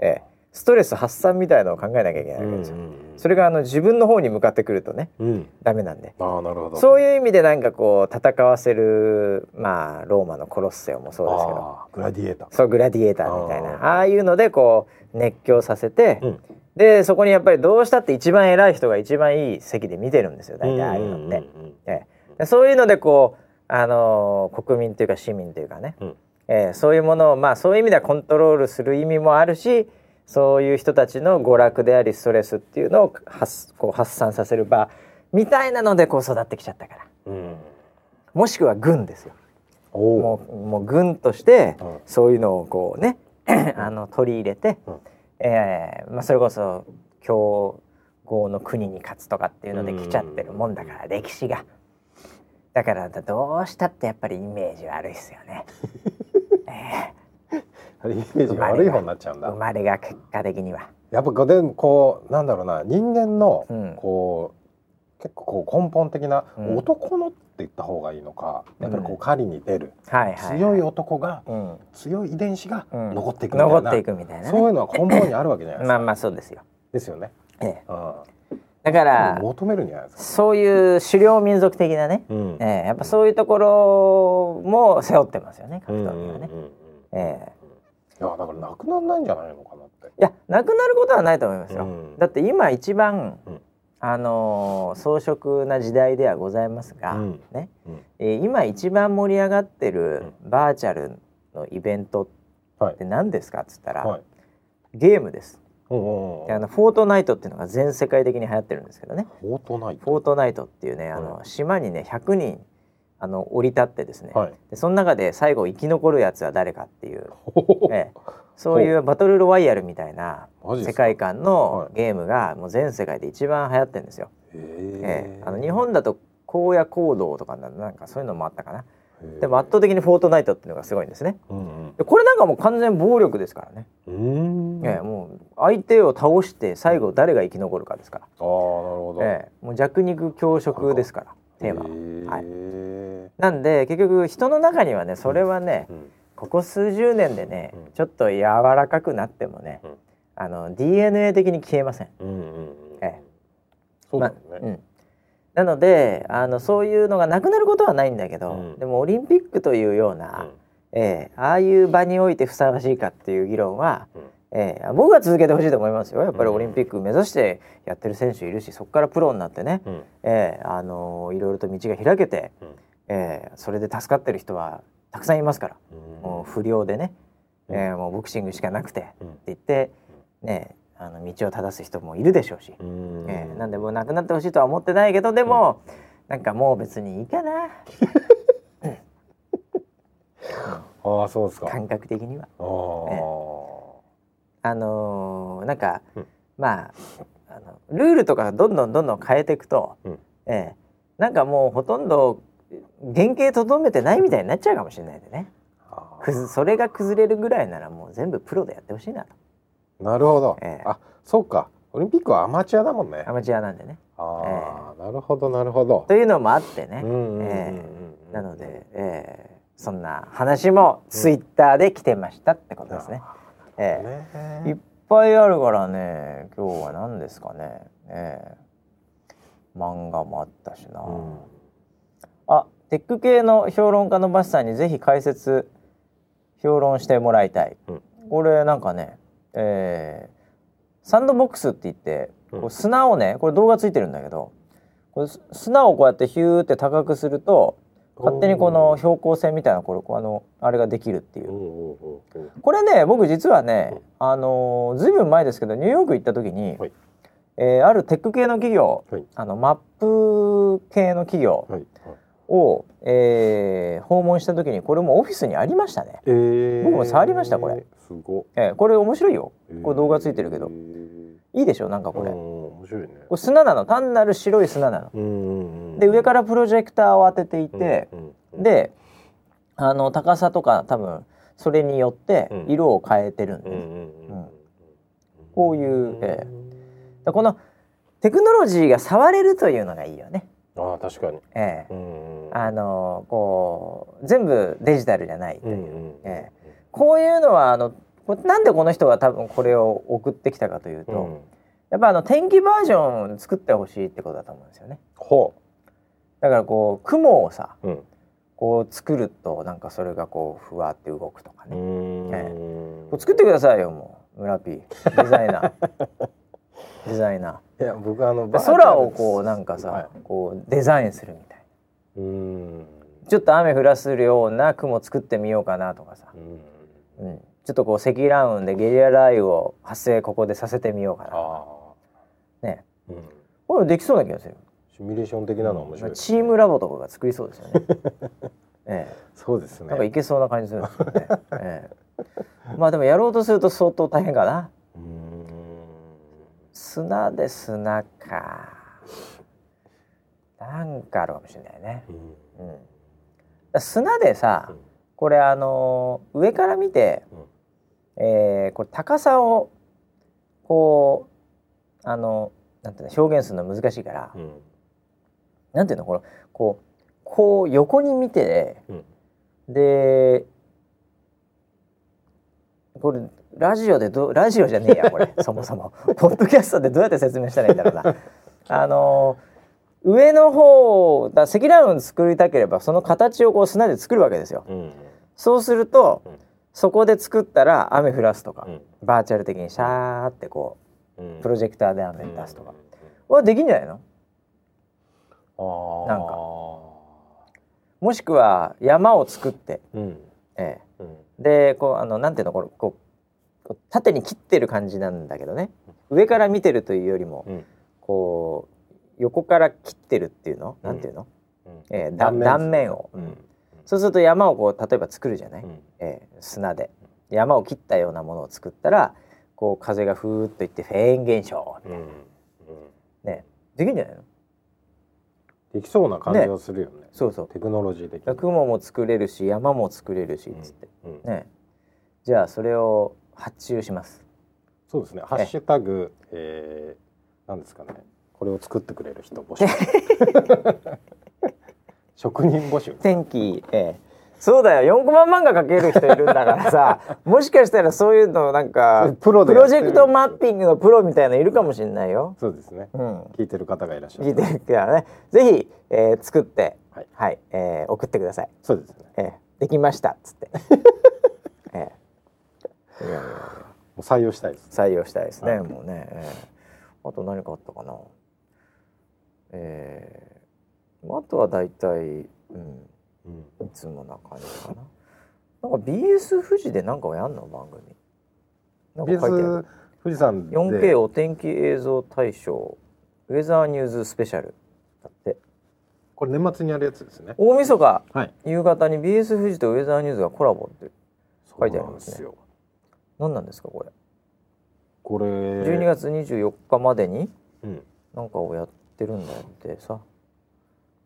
ええ、ストレス発散みたいのを考えなきゃいけないわけですよ。それがあの自分の方に向かってくるとね、うん、ダメなんで、あ、なるほど。そういう意味でなんかこう戦わせる、まあローマのコロッセオもそうですけど、グラディエーター、そうグラディエーターみたいな、ああいうのでこう熱狂させて、うん、でそこにやっぱりどうしたって一番偉い人が一番いい席で見てるんですよ、大体ああいうのって、うんうんうんええ、そういうのでこう、あのー、国民というか市民というかね、うんええ、そういうものを、まあ、そういう意味ではコントロールする意味もあるし、そういう人たちの娯楽でありストレスっていうのを発、こう発散させる場みたいなのでこう育ってきちゃったから、うん、もしくは軍ですよ。おう、もう、もう軍としてそういうのをこうね、うん、あの取り入れて、うんえーまあ、それこそ強豪の国に勝つとかっていうので来ちゃってるもんだから、歴史がだからどうしたってやっぱりイメージ悪いっすよね、えー、あれイメージが悪い方になっちゃうんだ。生まれが結果的にはやっぱでもこうなんだろうな、人間のこう、うん、結構こう根本的な、うん、男のって言った方がいいのか、やっぱりこう狩りに出る、うんはいはいはい、強い男が、うん、強い遺伝子が残っていくみたいな、残っていくみたいな、ね、そういうのは根本にあるわけじゃないですか。まあまあそうですよ。ですよね、ええうん、だから求めるんじゃないですか。そういう狩猟民族的なね、うんええ、やっぱそういうところも背負ってますよね、格闘技はね、うんうんうんええ、いやだからなくならないんじゃないのかなって。いやなくなることはないと思いますよ、うん、だって今一番、うんあのー、草食な時代ではございますが、うんねうんえー、今一番盛り上がってるバーチャルのイベントって何ですかっつったら、はい、ゲームです。おうおうおう、あのフォートナイトっていうのが全世界的に流行ってるんですけどね。フォートナイト、フォートナイトっていうね、あの島にねひゃくにんあの降り立ってですね、はい、でその中で最後生き残るやつは誰かっていう、ええ、そういうバトルロワイヤルみたいな世界観のゲームがもう全世界で一番流行ってるんですよ、はいええ、あの日本だと荒野行動とかなんかそういうのもあったかな。でも圧倒的にフォートナイトっていうのがすごいんですね、うんうん、でこれなんかもう完全暴力ですからね、うん、ええ、もう相手を倒して最後誰が生き残るかですから。ああなるほど、ええ、もう弱肉強食ですからテーマ、はいなんで結局人の中にはねそれはね、うん、ここ数十年でね、うん、ちょっと柔らかくなってもね、うん、あの ディーエヌエー 的に消えません。なのであのそういうのがなくなることはないんだけど、うん、でもオリンピックというような、うんえー、ああいう場においてふさわしいかっていう議論は、うんえー、僕は続けてほしいと思いますよ。やっぱりオリンピック目指してやってる選手いるし、そこからプロになってね、うんえーあのー、いろいろと道が開けて、うんえー、それで助かってる人はたくさんいますから、うん、もう不良でね、うんえー、もうボクシングしかなくて、うん、って言って、ね、あの道を正す人もいるでしょうし、うんえー、なんでもうなくなってほしいとは思ってないけど、でも、うん、なんかもう別にいいかな、うん、ああそうですか。感覚的にはあ、えー、あのー、なんか、うん、まあ、あのルールとかどんどんどんどん変えていくと、うんえー、なんかもうほとんど原型とどめてないみたいになっちゃうかもしれないでね。あそれが崩れるぐらいならもう全部プロでやってほしいなと。なるほど、えー、あそうか、オリンピックはアマチュアだもんね。アマチュアなんでね。あ、えー、なるほどなるほどというのもあってね、なので、えー、そんな話もツイッターで来てましたってことですね、うんえー、いっぱいあるからね。今日は何ですかね、えー、漫画もあったしな、うんあ、テック系の評論家のバシさんにぜひ解説評論してもらいたい、うん、俺なんかね、えー、サンドボックスって言ってこう砂をね、これ動画ついてるんだけど、これ砂をこうやってヒューって高くすると勝手にこの標高線みたいなこれこうあのあれができるっていう。これね僕実はね、あのー、ずいぶん前ですけどニューヨーク行った時に、はい、えー、あるテック系の企業、はい、あのマップ系の企業を、はいはい、えー、訪問した時にこれもオフィスにありましたね、えー、僕も触りましたこれ、すご、えー、これ面白いよ、これ動画ついてるけど、えー、いいでしょなんかこれ、面白いね、これ砂なの、単なる白い砂なの、うんうんうん、で上からプロジェクターを当てていて、うんうん、であの高さとか多分それによって色を変えてるんで、うんうんうん、こういう、えー、このテクノロジーが触れるというのがいいよね。ああ確かに、えーうんうん、あのこう全部デジタルじゃないという、うんうん、えー、こういうのはあのなんでこの人が多分これを送ってきたかというと、うん、やっぱあの天気バージョン作ってほしいってことだと思うんですよね。ほう。だからこう雲をさ、うん、こう作るとなんかそれがこうふわって動くとかね。うーん、ええ、こう作ってくださいよもう村 P デザイナーデザイナー。いや僕あの空をこうなんかさ、はい、こうデザインするみたいな。うーん。ちょっと雨降らすような雲作ってみようかなとかさ。うん。うん、ちょっとこう積乱雲でゲリラ雷雨を発生ここでさせてみようかなとか。あね、うん、これできそうな気がする。シミュレーション的なのは面白い、ね、チームラボとかが作りそうですよね、ええ、そうですね、なんかいけそうな感じするんですよね、ええ、まあでもやろうとすると相当大変かな。うーん、砂で砂かなんかあるかもしれないね、うんうん、だ砂でさ、うん、これあのー、上から見て、うん、えー、これ高さをこうあのなんていうの表現するの難しいから、うん、なんていうのこのこうこう横に見て、うん、でこれラジオでどラジオじゃねえやこれそもそもポッドキャストでどうやって説明したらいいんだろうなあの上の方だ積乱雲作りたければその形をこう砂で作るわけですよ、うん、そうすると、うん、そこで作ったら雨降らすとか、うん、バーチャル的にシャーってこうプロジェクターで雨出すとかはできんじゃないの？あ、なんかもしくは山を作って、うん、ええ、うん、でこうあのなんていうのこれこう縦に切ってる感じなんだけどね、上から見てるというよりも、うん、こう横から切ってるっていうの、うん、なんていうの、うん、ええ、断面、断面を、うん、そうすると山をこう例えば作るじゃない、うん、ええ、砂で山を切ったようなものを作ったらこう風がふーっといってフェーン現象みたいな、うんうん、ね、できるんじゃないの？できそうな感じがするよね。ね、そうそう。テクノロジー的に。雲も作れるし山も作れるしつって、うんうん、ね。じゃあそれを発注します。そうですね。ハッシュタグ、えー、なんですかね。これを作ってくれる人募集。職人募集。天気。えーそうだよ、よんコマ漫画描ける人いるんだからさもしかしたらそういうのなんかプロでプロジェクトマッピングのプロみたいなのいるかもしれないよ。そうですね、うん、聞いてる方がいらっしゃる、聞いてるからね、ぜひ、えー、作って、はい、はい、えー、送ってください。そうですね、えー、できましたっつって、えー、いやいやいや、もう採用したいです、ね、採用したいですね、はい、もうね、えー、あと何かあったかな、えー、あとは大体、うんうん、いつもな感じかな。なんか ビーエス 富士で何かをやんの番組。なんか書いてある。ビーエス 富士山で よんケー お天気映像大賞ウェザーニューズスペシャルだって。これ年末にやるやつですね。大晦日、はい、夕方に ビーエス 富士とウェザーニューズがコラボって書いてありますね。そうなんですよ。何なんですかこれ。これ。じゅうにがつにじゅうよっかまでに何かをやってるんだってさ。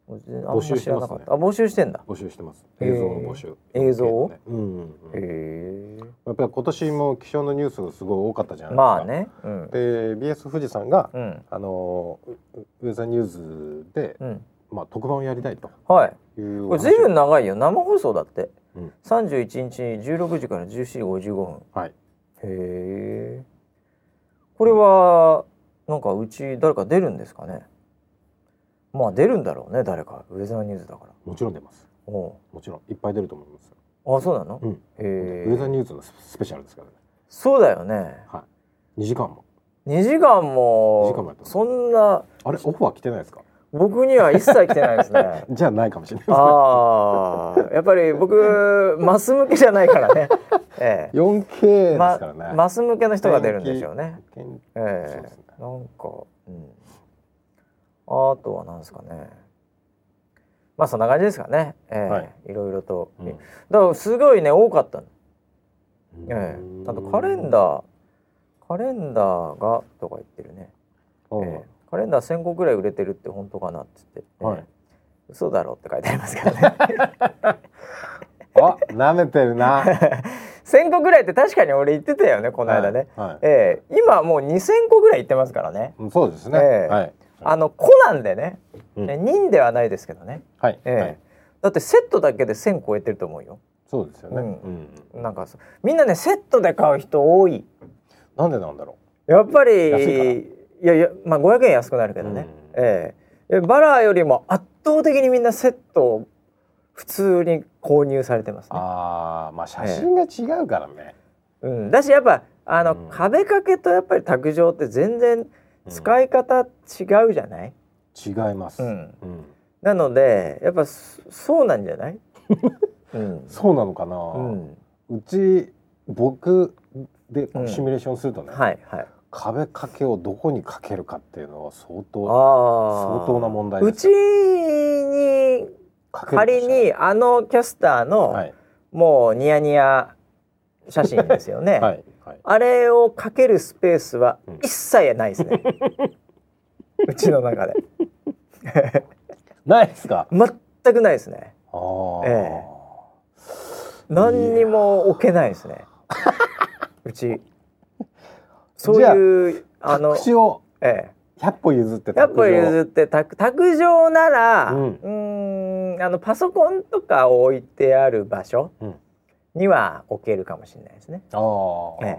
募集してますね。あ、募集してんだ。募集してます。映像の募集。映像を？うんうんうん。えー、やっぱり今年も気象のニュースがすごい多かったじゃないですか。まあね。うん、で、ビーエス 富士山が、うん、あのウェザーニューズで、うん、まあ特番をやりたいと。はい。いう。これずいぶん長いよ。生放送だって。うん、さんじゅういちにちじゅうろくじからじゅうしちじごじゅうごふん。はい。へえ。これは、うん、なんかうち誰か出るんですかね。まあ出るんだろうね、誰かウェザーニューズだから。もちろん出ます。おう、もちろんいっぱい出ると思います。あ、そうなの、うん、へー、ウェザーニューズのスペシャルですからね。そうだよね、はい、にじかんもにじかんもにじかんもやった。そんなあれオファー来てないですか？僕には一切来てないですねじゃあないかもしれないですね。ああ、やっぱり僕マス向けじゃないからねええ、よんケー ですからね、ま、マス向けの人が出るんでしょうね。ええ、そうですね、なんか、うん、あとは何ですかね、まあそんな感じですかね、ええ、はい、いろいろと、うん、だからすごいね多かったの、ええ、あとカレンダーカレンダーがとか言ってるね、ええ、カレンダーせんこくらい売れてるって本当かなって言って、はい、嘘だろって書いてありますからねあ、舐めてるなせんこぐらいって確かに俺言ってたよね、この間ね、はいはい、えー、今もうにせんこぐらい言ってますからね。そうですね、えーはい、あの個なんでね、うん、人ではないですけどね、はいえーはい、だってセットだけでせん超えてると思うよ。そうですよね、うんうん、なんかみんなねセットで買う人多い。なんでなんだろう、やっぱり安いから。いやいや、まあ、ごひゃくえん安くなるけどね、うんえー、バラよりも圧倒的にみんなセットを普通に購入されてますね。あ、まあ写真が違うからね、えーうん、だしやっぱあの、うん、壁掛けとやっぱり卓上って全然使い方違うじゃない、うん、違います、うんうん、なのでやっぱそうなんじゃない、うん、そうなのかな、うん、うち僕でシミュレーションするとね、うんはいはい、壁掛けをどこにかけるかっていうのは相当相当な問題です。うちに仮にあのキャスターの、はい、もうニヤニヤ写真ですよね、はいはい、あれをかけるスペースは一切ないですね、うん、うちの中でないですか？全くないですね。あ、ええ、何にも置けないですねうちそういうあの口を、ええ、ひゃっぽ譲って卓上ひゃっぽ譲って卓上なら、うん、うんあのパソコンとかを置いてある場所には置けるかもしれないですね、うんあええ、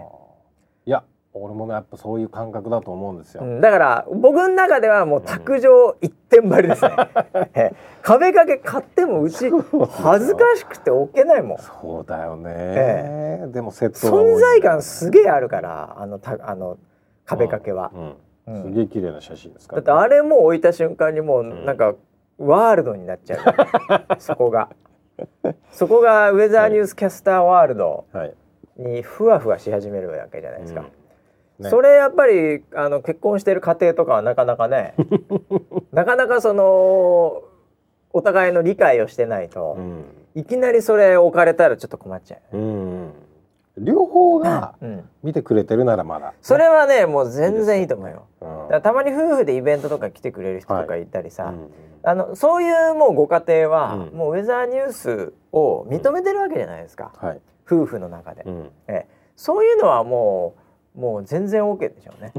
いや俺も、ね、やっぱそういう感覚だと思うんですよ、うん、だから僕の中ではもう卓上一点張りですね、うんええ、壁掛け買ってもうち恥ずかしくて置けないもん。そうだよね、ええ、でもセットが多いね、存在感すげえあるからあの、た、あの壁掛けは、うんうんうん、すげえ綺麗な写真ですから、ね、だってあれも置いた瞬間にもうなんか、うんワールドになっちゃう、ね、そこがそこがウェザーニュースキャスターワールドにふわふわし始めるわけじゃないですか、はいうんね、それやっぱりあの結婚してる家庭とかはなかなかねなかなかそのお互いの理解をしてないと、うん、いきなりそれ置かれたらちょっと困っちゃう、ねうんうん、両方が見てくれてるならまだ、うん、それはねもう全然いいと思うよ、うん、だからたまに夫婦でイベントとか来てくれる人とかいたりさ、はいうんあのそういうもうご家庭は、うん、もうウェザーニュースを認めてるわけじゃないですか、うんはい、夫婦の中で、うんええ、そういうのはもう、もう全然 OK でしょうね、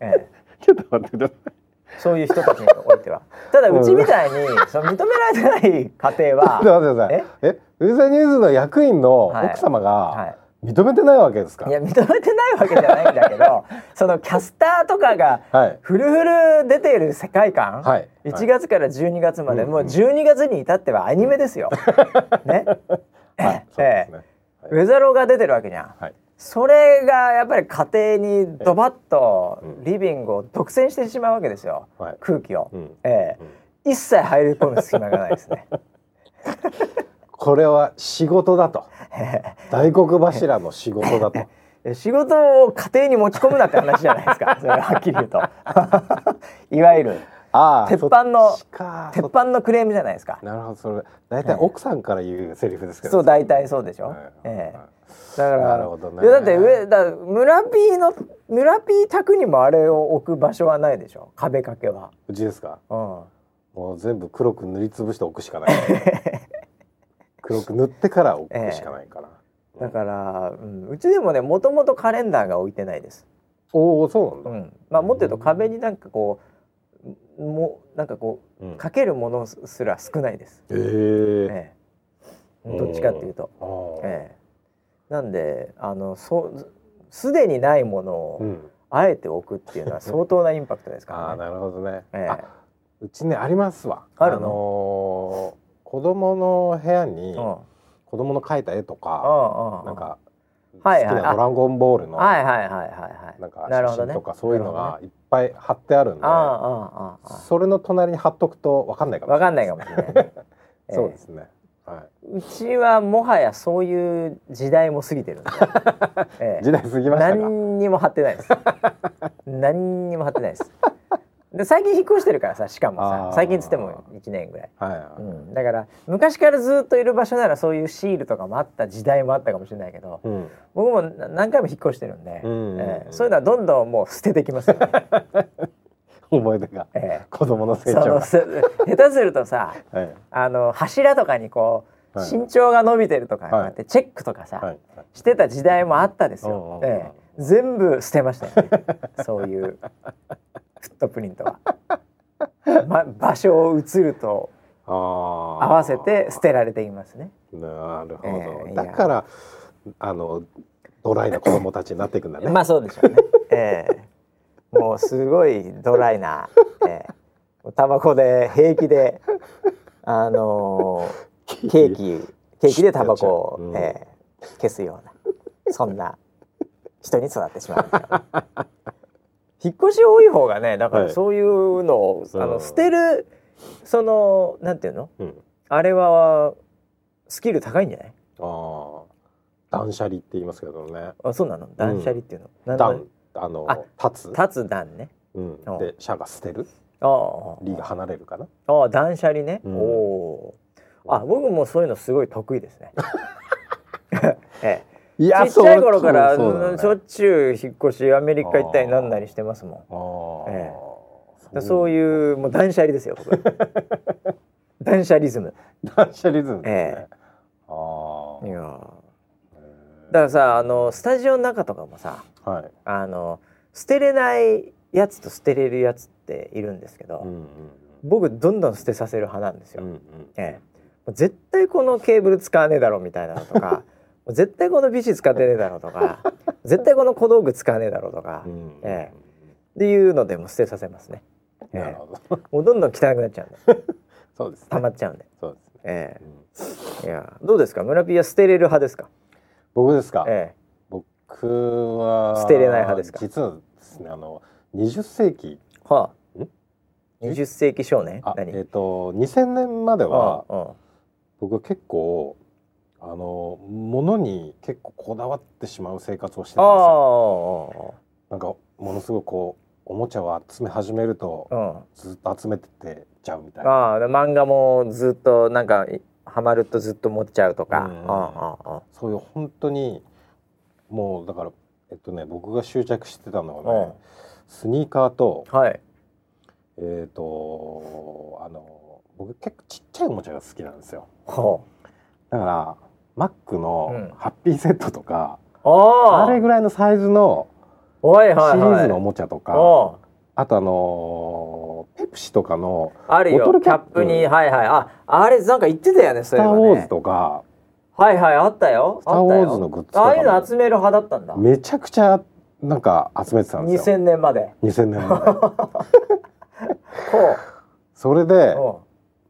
ええ、ちょっと待ってください。そういう人たちにおいてはただうちみたいにその認められてない家庭はちょっと待ってください。ええウェザーニュースの役員の奥様が、はいはい認めてないわけですか？いや認めてないわけじゃないんだけどそのキャスターとかがフルフル出ている世界観、はいはい、いちがつからじゅうにがつまで、うんうん、もうじゅうにがつに至ってはアニメですよ、うん、ね、はいそうですね、えーはい、ウェザローが出てるわけじゃん、はい、それがやっぱり家庭にドバッとリビングを独占してしまうわけですよ、はい、空気を、うんえーうん、一切入り込む隙間がないですねこれは仕事だと大黒柱の仕事だと仕事を家庭に持ち込むなって話じゃないですかそれははっきり言うといわゆるあ鉄板の鉄板のクレームじゃないですか。なるほど、それ大体奥さんから言うセリフですけど、ね、そう大体そうでしょ、はいはいえー、だからなるほど、ね、だって上だ村 P の村 P 宅にもあれを置く場所はないでしょ。壁掛けはうちですか、うん、もう全部黒く塗りつぶして置くしかない黒く塗ってから置くしかないから、えー、だから、うん、うちでもねもともとカレンダーが置いてないです。おおそうなんだ、うん、まあもっと言うと壁になんかこうもなんかこう、うん、かけるものすら少ないです、えーえー、どっちかっていうと、えー、なんであのそすでにないものをあえて置くっていうのは相当なインパクトですからね、うん、あなるほどね、えー、あうちねありますわ。あるの、あのー子供の部屋に、うん、子子供の描いた絵とか、なんか好きなドラゴンボールのなんか写真とかそういうのがいっぱい貼ってあるんで、それの隣に貼っとくと分かんないかもしれないですね。そうですね。はい、うちはもはやそういう時代も過ぎてるんで、ええ、時代過ぎましたか。何にも貼ってないです何にも貼ってないですで最近引っ越してるからさ、しかもさ最近つってもいちねんぐらい、はいはいうん、だから昔からずっといる場所ならそういうシールとかもあった時代もあったかもしれないけど、うん、僕も何回も引っ越してるんで、うんうんええ、そういうのはどんどんもう捨ててきますよね思い出が、ええ、子供の成長が下手するとさ、はい、あの柱とかにこう、はい、身長が伸びてるとか、はい、ってチェックとかさ、はい、してた時代もあったですよ、はいええ、全部捨てましたよねそういうフットプリントは、ま、場所を移ると合わせて捨てられていますね。なるほど、ええ、だからあのドライな子供たちになっていくんだねまあそうでしょうね、ええもうすごいドライな、えー、タバコで平気で、あのー、ケーキケーキでタバコを、うんえー、消すようなそんな人に育ってしまうんですよね引っ越し多い方がね、だからそういうのを、はい、あの捨てるそのなんていうの、うん、あれはスキル高いんじゃない？ああ、断捨離って言いますけどね。あ、そうなの？断捨離っていうの？うん、断あのあ立つ立つ段ね、うん、で車が捨てる離が離れるかなあ断捨離ね、うん、おあ僕もそういうのすごい得意ですね、ええ、いやちっちゃい頃からしょっちゅう引っ越しアメリカ行ったりなんなりしてますもん、ええ、そういうもう断捨離ですよ僕断捨リズム断捨リズムですね、ええ、あいやだからさあのスタジオの中とかもさ、はい、あの捨てれないやつと捨てれるやつっているんですけど、うんうん、僕どんどん捨てさせる派なんですよ、うんうんええ、絶対このケーブル使わねえだろみたいなのとか絶対このビシ使ってねえだろとか絶対この小道具使わねえだろとか、うんうんええ、っていうのでも捨てさせますね、ええ、なるほどもうどんどん汚くなっちゃうんでそうです、ね、溜まっちゃうんでそうです、ねええうん、いやどうですか村ピーは捨てれる派ですか？僕ですか、ええ、僕は捨てれない派ですか？実はですねあのにじゅっ世紀、はあ、んにじゅっ世紀少年あ何、えー、とにせんねんまでは、ああ僕は結構あの物に結構こだわってしまう生活をしてたんですよ。ああなんかものすごいこうおもちゃを集め始めると、うん、ずっと集めててちゃうみたいな。ああ漫画もずっとなんかハマるとずっと持っちゃうとか、うんうんうんうん、そういう本当にもうだからえっとね僕が執着してたのはね、うん、スニーカーと、はい、えーとあの僕結構ちっちゃいおもちゃが好きなんですよ。だからマックのハッピーセットとか、うん、あれぐらいのサイズのシリーズのおもちゃとか、はいはいはい、あとあのー、ペプシとかのボトルキャップに、はいはい、あ、あれなんか言ってたよね、それはね。スターウォーズとか、はいはい、あったよ。スターウォーズのグッズとか、ああいうの集める派だったんだ。めちゃくちゃなんか集めてたんですよ。にせんねんまで。にせんねんまで。こう。それで、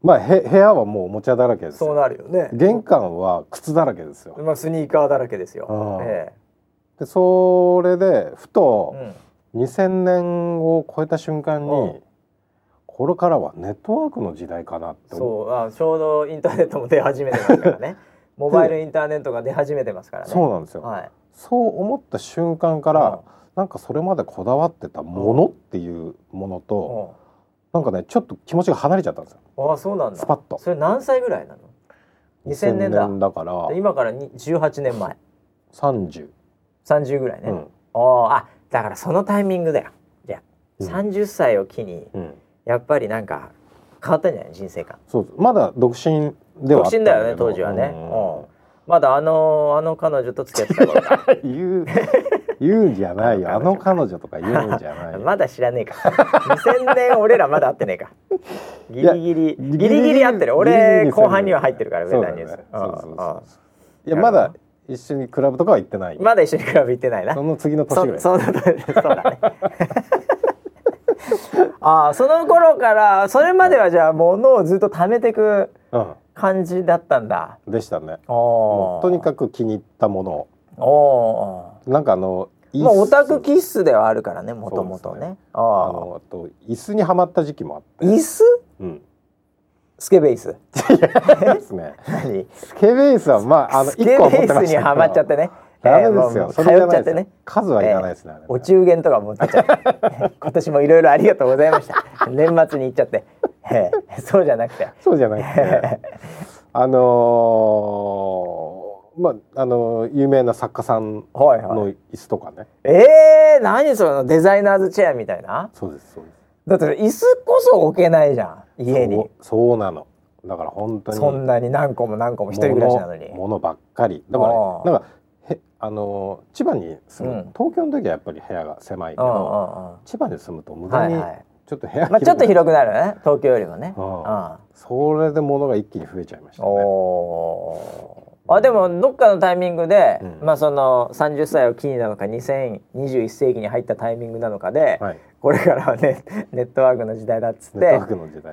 まあへ部屋はもうおもちゃだらけですよ。そうなるよね。玄関は靴だらけですよ。まあスニーカーだらけですよ。ええ、でそれでふと。うんにせんねんを超えた瞬間に、うん、これからはネットワークの時代かなって思う。そうあちょうどインターネットも出始めてますからねモバイルインターネットが出始めてますからね。そうなんですよ、はい、そう思った瞬間から、うん、なんかそれまでこだわってたものっていうものと、うん、なんかねちょっと気持ちが離れちゃったんですよ。あそうなんだ。スパッと。それ何歳ぐらいなの？にせんねんだ。にせんねんだから今からじゅうはちねんまえ。さんじゅう さんじゅうぐらいね、うん、ああだからそのタイミングだよ。いや、うん、さんじゅっさいを機に、うん、やっぱりなんか変わったんじゃない人生観。そうです。まだ独身ではあったんだけど。独身だよね当時はね、うんうん、まだあの、あの彼女と付き合ってた頃だ言う、言うんじゃないよあの彼女とか言うんじゃないよまだ知らねえかにせんねん俺らまだ会ってねえかギリギリギリギリ会ってる。俺後半には入ってるからウェザーニュース。そうそうそう。いやまだ一緒にクラブとかは行ってない。まだ一緒にクラブ行ってないな。その次の年ぐらい。 そ, そ, のそうだねあその頃からそれまではじゃあ物をずっと貯めてく感じだったんだ。でしたね。とにかく気に入ったものを。なんかあのもうオタク気質ではあるからね、もともとね。あのあと椅子にはまった時期もあって。椅子？うん。スケベイス。ですね。何？スケベイスはまああの一個持ってましたけど。スケベイスにはまっちゃってね。ダメですよ。それじゃないですよ。数はいらないですね。お中元とか持ってちゃって。今年もいろいろありがとうございました。年末に行っちゃって。そうじゃなくて。そうじゃなくて。あのー、まああのー、有名な作家さんの椅子とかね。はいはい、ええー、何そのデザイナーズチェアみたいな。そうですそうです。だって椅子こそ置けないじゃん家に。そう、そうなの。だから本当にそんなに何個も何個も一人暮らしなのに。ものばっかり。だから、ね、なんかへあのー、千葉に住む、うん、東京の時はやっぱり部屋が狭いけど、千葉に住むと無駄に。はいはい、ちょっと部屋、まあ、ちょっと広くなるね、東京よりもね。ああ、それで物が一気に増えちゃいましたね。お、あ、でもどっかのタイミングで、うん、まあそのさんじゅっさいを機になのかにせんにじゅういっせいきに入ったタイミングなのかで、はい、これからはねネットワークの時代だっつって、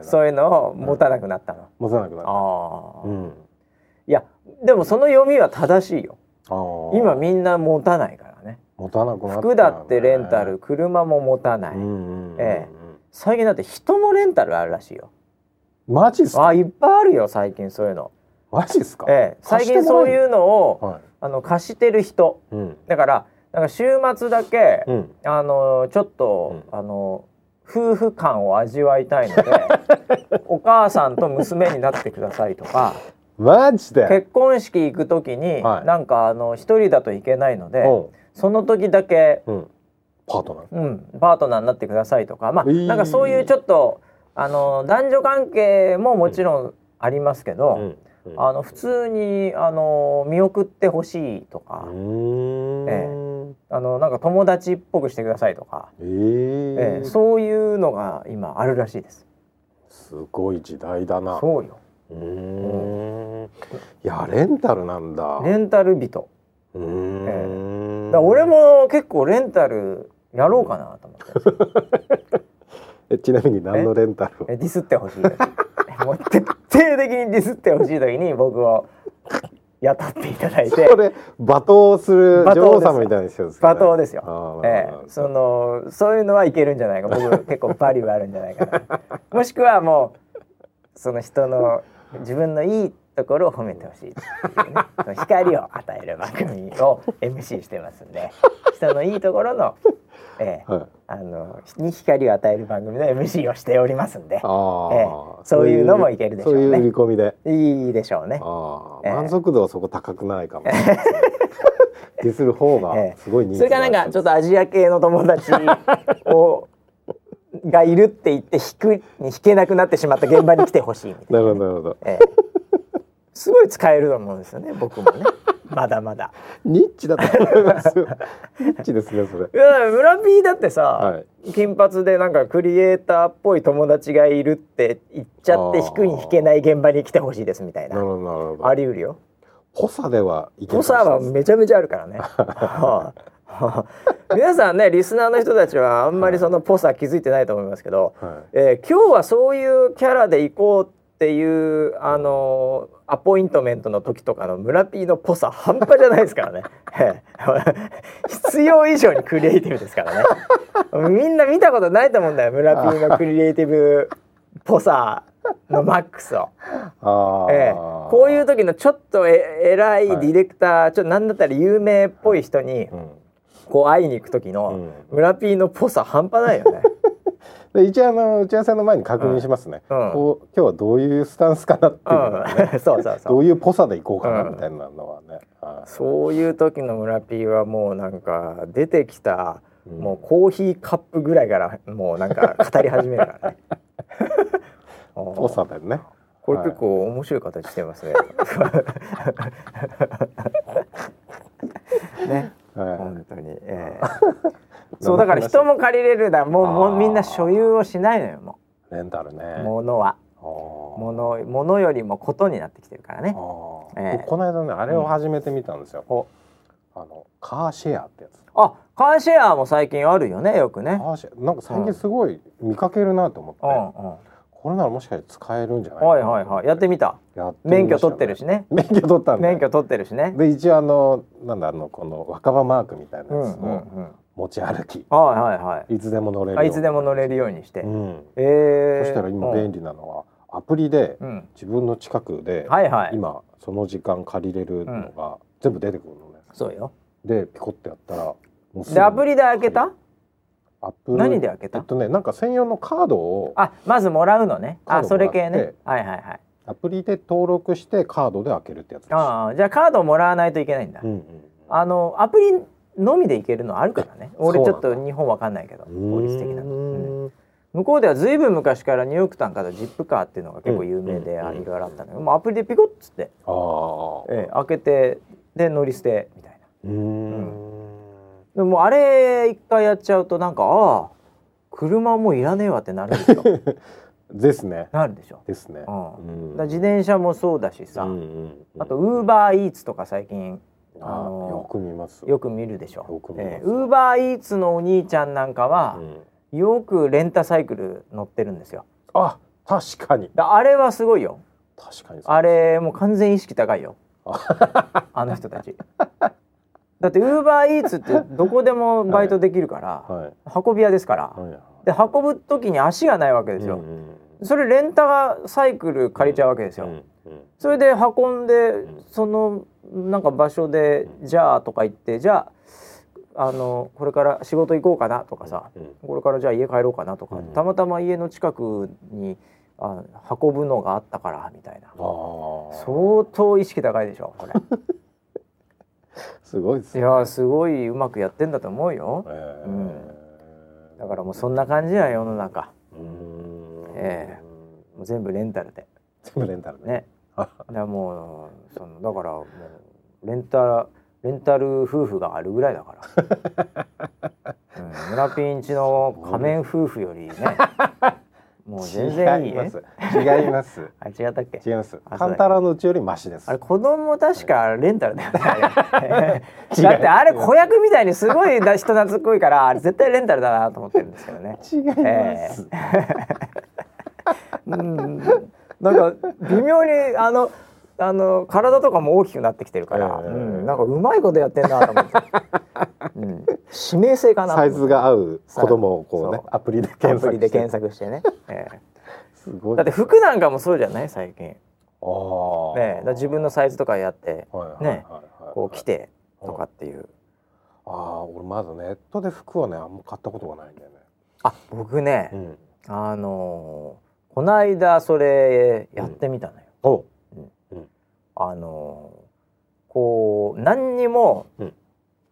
そういうのを持たなくなったの、うん、持たなくなった。あ、うん、いやでもその読みは正しいよ。あ、今みんな持たないからね。持たなくなったね。服だってレンタル、車も持たない、うんうん、ええ、最近だって人もレンタルあるらしいよ。マジっすか？あ、いっぱいあるよ最近そういうの。マジっすか？ええ、最近そういうのを、はい、あの貸してる人、うん、だからなんか週末だけ、うん、あのちょっと、うん、あの夫婦感を味わいたいのでお母さんと娘になってくださいとかマジで結婚式行く時に、はい、なんかあの一人だといけないので、その時だけ、うん、パートナー、うん、パートナーになってくださいとか、まあ、えー、なんかそういうちょっとあの男女関係ももちろんありますけど、うんうん、あの普通にあの見送ってほしいとか、えー、あのなんか友達っぽくしてくださいとか、えーえー、そういうのが今あるらしいです。すごい時代だな。そうよ。うーん、うん、いやレンタルなんだ。レンタル人。うーん、えー、だ俺も結構レンタルやろうかなと思ってえ、ちなみに何のレンタルを？え、ディスってほしいもう徹底的にディスってほしい時に僕を雇っていただいてそれ罵倒する女王様みたいな人ですかね。罵倒ですよ、えー、そのそういうのはいけるんじゃないか。僕結構バリューあるんじゃないかなもしくはもうその人の自分のいいところを褒めてほしいっていう、ね、その光を与える番組を エムシー してますんで人のいいところの、えーはい、あのに光を与える番組の エムシー をしておりますんで、あ、えー、そういうのもいけるでしょうね。そういう売り込みでいいでしょうね。あ、えー、満足度はそこ高くないかもしれないですねディスる方がすごい人気、えー、それからなんかちょっとアジア系の友達をがいるって言って引くに引けなくなってしまった現場に来てほしいみたいな、ね、なるほどなるほど、えーすごい使えると思うんですよね、僕もねまだまだニッチだと思いますよニッチですねそれ。いや村 P だってさ、はい、金髪でなんかクリエイターっぽい友達がいるって言っちゃって引くに引けない現場に来てほしいですみたいな。なるほどなるほど、あり得るよ。補佐ではいけない。補佐はめちゃめちゃあるからね皆さんね、リスナーの人たちはあんまりそのポサ気づいてないと思いますけど、はい、えー、今日はそういうキャラで行こうってっていうあのー、アポイントメントの時とかの村 P のポサ半端じゃないですからね必要以上にクリエイティブですからねみんな見たことないと思うんだよ村 P のクリエイティブポサのマックスをあ、えー、こういう時のちょっとえ偉いディレクター、はい、ちょっと何だったら有名っぽい人にこう会いに行く時の村 P のポサ半端ないよねで一応あの打ち合わせの前に確認しますね、うん、こう今日はどういうスタンスかなっていうのはね、うん、そうそうそうどういうポサでいこうかなみたいなのはね、うん、そういう時の村 P はもうなんか出てきた、うん、もうコーヒーカップぐらいからもうなんか語り始めるからねポサだよねこれ結構面白い形してますね、はい、ね、はい、本当に、えーそうだから人も借りれるだもう、もうみんな所有をしないのよもうレンタルね物は物、物よりもことになってきてるからね、えー、この間ねあれを始めてみたんですよ、うん、あのカーシェアってやつ。あ、カーシェアも最近あるよねよくね。カーシェアなんか最近すごい見かけるなと思って、うんうんうん、これならもしかして使えるんじゃないかな。はいはいはい、やってみた。やってみましたね。免許取ってるしね。免許取ったんだ。免許取ってるしね。で一応あのなんだあのこの若葉マークみたいなやつを持ち歩き、うんうんうん、はいはいはい、いつでも乗れるように、いつでも乗れるようにして、うん、えー、そしたら今便利なのは、うん、アプリで自分の近くで、うん、はいはい、今その時間借りれるのが全部出てくるのね。うん、そうよ。でピコってやったらもうすぐ。でアプリで開けた？アップ何で開けた？えっとね、なんか専用のカードを、あ、まずもらうのね。あ、それ系ね。はいはいはい。アプリで登録してカードで開けるってやつです。ああ、じゃあカードをもらわないといけないんだ。うんうん、あのアプリのみでいけるのあるからね。俺ちょっと日本わかんないけど法律的なの、うん。向こうではずいぶん昔からニューヨークタウンからジップカーっていうのが結構有名で、あ、いろいろあったのよ。もうアプリでピコッつって、あー、えー、開けてで乗り捨てみたいな。うーん、うん、でもあれ一回やっちゃうとなんか、ああ車もういらねえわってなるでしょ。ですね。なるでしょ。ですね。うん、だ自転車もそうだしさ、うんうんうん、あと Uber Eats とか最近あのよく見ます。よく見るでしょ。よく見ます。えー、Uber Eats のお兄ちゃんなんかは、うん、よくレンタサイクル乗ってるんですよ。あ、確かに。だあれはすごいよ。確かに。あれもう完全意識高いよ。あの人たち。だって Uber Eats ってどこでもバイトできるから、はい、運び屋ですから、はい、で運ぶ時に足がないわけですよ、うんうん、それレンタサイクル借りちゃうわけですよ、うんうん、それで運んでそのなんか場所でじゃあとか言って、じゃあ、あのこれから仕事行こうかなとかさ、これからじゃあ家帰ろうかなとか、たまたま家の近くにあ運ぶのがあったからみたいな、あ相当意識高いでしょこれ。すごいですね。いや、すごいうまくやってんだと思うよ、えーうん、だからもうそんな感じだ世の中。うーん、えー、もう全部レンタルで全部レンタルでね。だからもうそのだからもうレンタレンタル夫婦があるぐらいだから村、うん、ピンチの仮面夫婦よりね。もう全然いい。違います。違います。あ、違ったっけ？違います。カンタラのうちよりマシです。あれ子供確かレンタルだよね。だってあれ子役みたいにすごい人懐っこいからあれ絶対レンタルだなと思ってるんですけどね。違います。えー、うん。なんか微妙にあのあの体とかも大きくなってきてるから、えーうん、なんかうまいことやってんなと思って。うん、指名性かな。サイズが合う子供をこうね、うアプリで検索して、アプリで検索してね。えー、すごい。だって服なんかもそうじゃない最近。ああ。ね、だ自分のサイズとかやってね、こう着てとかっていう。ああ、俺まだネットで服はねあんま買ったことがないんだよね。あ、僕ね、うん、あのー、こないだそれやってみたのよ。うん、お。あのー、こう何にも、うん、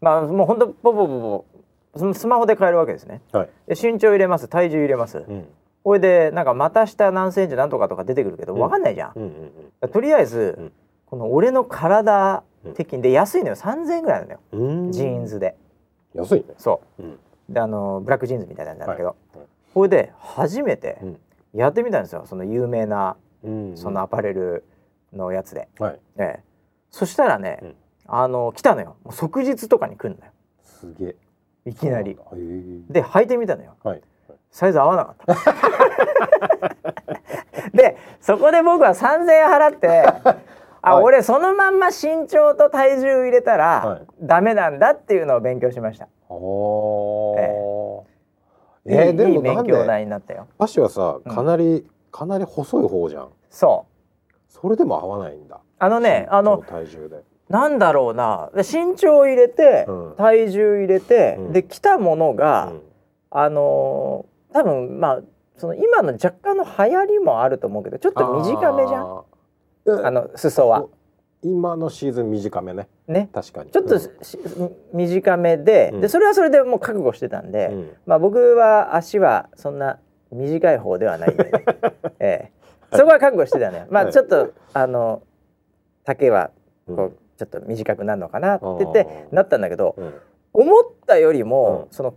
まあもうほんとポポポポスマホで買えるわけですね、はい、で身長入れます、体重入れます、うん、これでなんか股下何センチ何とかとか出てくるけど分かんないじゃん、うんうんうんうん、とりあえず、うん、この俺の体的にで安いのよさんぜんえんぐらいなんだよ、うん、ジーンズで安いね、そう、うん、であのブラックジーンズみたいなんだけど、はいはい、これで初めてやってみたんですよその有名な、うんうん、そのアパレルのやつで、はい、ええ、そしたらね、うん、あの来たのよ即日とかに来るのよ、すげえ、いきなりで履いてみたのよ、はい、サイズ合わなかったでそこで僕はさんぜんえん払ってあ、はい、俺そのまんま身長と体重入れたらダメなんだっていうのを勉強しました。お、えええー、いいでもなんで勉強代になったよ。足はさかなり、うん、かなり細い方じゃん。そうそれでも合わないんだ。あのね、あの体重でなんだろうな、身長入れて、うん、体重入れて、うん、で来たものが、うん、あのー、多分まあその今の若干の流行りもあると思うけどちょっと短めじゃん。あ, あの裾は今のシーズン短めね。ね、確かにちょっと、うん、短めで、でそれはそれでもう覚悟してたんで、うん、まあ僕は足はそんな短い方ではないんで、ね、ええ。そこは覚悟してたね。まあちょっと、はい、あの丈はこう、うん、ちょっと短くなるのかなって言ってなったんだけど、うん、思ったよりも、うん、その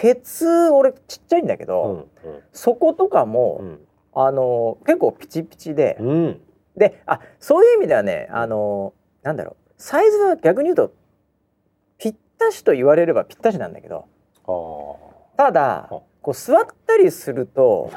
ケツ俺ちっちゃいんだけど、うんうん、そことかも、うん、あの結構ピチピチで、うん、で、あ、そういう意味ではね、あのなんだろう、サイズは逆に言うとぴったしと言われればぴったしなんだけど、あ、ただこう座ったりすると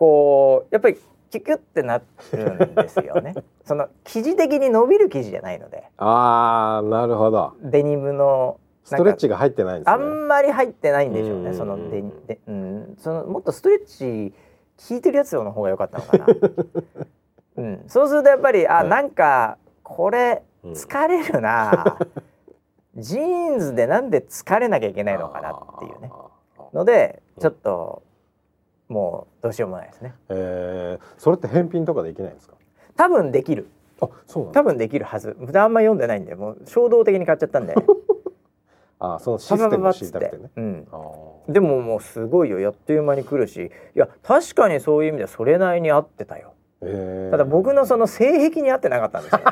こうやっぱりキュキュってなるんですよねその生地的に伸びる生地じゃないので、ああなるほど、デニムのストレッチが入ってないんですね、あんまり入ってないんでしょうね、そのデニで、うん、そのもっとストレッチ効いてるやつの方が良かったのかな、うん、そうするとやっぱりあ、はい、なんかこれ疲れるな、うん、ジーンズでなんで疲れなきゃいけないのかなっていうねので、ちょっともうどうしようもないですね、えー、それって返品とかできないんですか？多分できる、あ、そうなんだ、多分できるはず、あんま読んでないんでもう衝動的に買っちゃったんでああ、そのシステムを知りたくてね、うん、あでももうすごいよ、やっという間に来るし、いや確かにそういう意味ではそれなりに合ってたよ、えー、ただ僕のその性癖に合ってなかったんですよね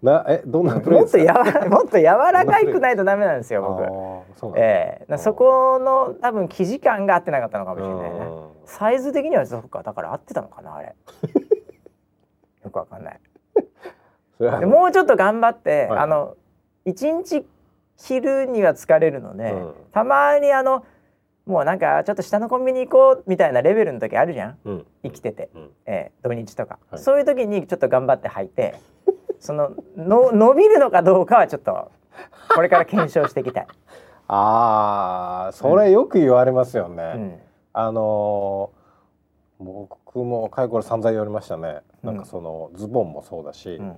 なえどんなプレーですか？もっとやわもっと柔らかくないとダメなんですよ僕。そうなん、えー、そこの多分生地感が合ってなかったのかもしれないね。サイズ的にはそうか、だから合ってたのかなあれ。よくわかんない。でもうちょっと頑張って、はい、あのいちにち着るには疲れるので、うん、たまにあのもうなんかちょっと下のコンビニ行こうみたいなレベルの時あるじゃん。うん、生きてて、うん、えー、土日とか、はい、そういう時にちょっと頑張って履いて。そのの伸びるのかどうかはちょっとこれから検証していきたいああ、それよく言われますよね、うん、あの僕もかいころ散々言われましたね、うん、なんかそのズボンもそうだし、うん、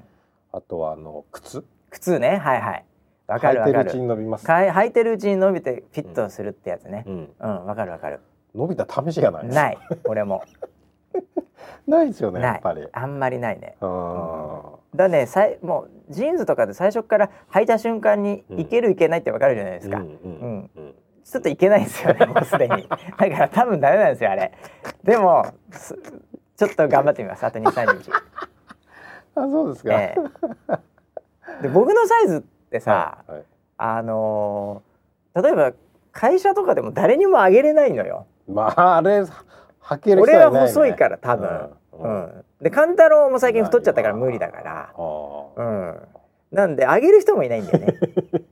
あとはあの靴靴ね、はいはい、わかるわかる、履いてるうちに伸びます、履いてるうちに伸びてフィットするってやつね、うん、うん、わかるわかる、伸びた試しがないない、俺もないですよね、やっぱりあんまりないね、うんだね、さいもうジーンズとかで最初から履いた瞬間にいけるいけないってわかるじゃないですか、うんうんうん、ちょっといけないですよねもうすでにだから多分ダメなんですよあれ。でもちょっと頑張ってみますあと にさんにちあ、そうですか、えー、で僕のサイズってさ、はいはい、あのー、例えば会社とかでも誰にもあげれないのよ、まあ、あれ履ける人はいないね、俺は細いから多分、うんうんうん、でカンタロウも最近太っちゃったから無理だから、うん、なんであげる人もいないんだよね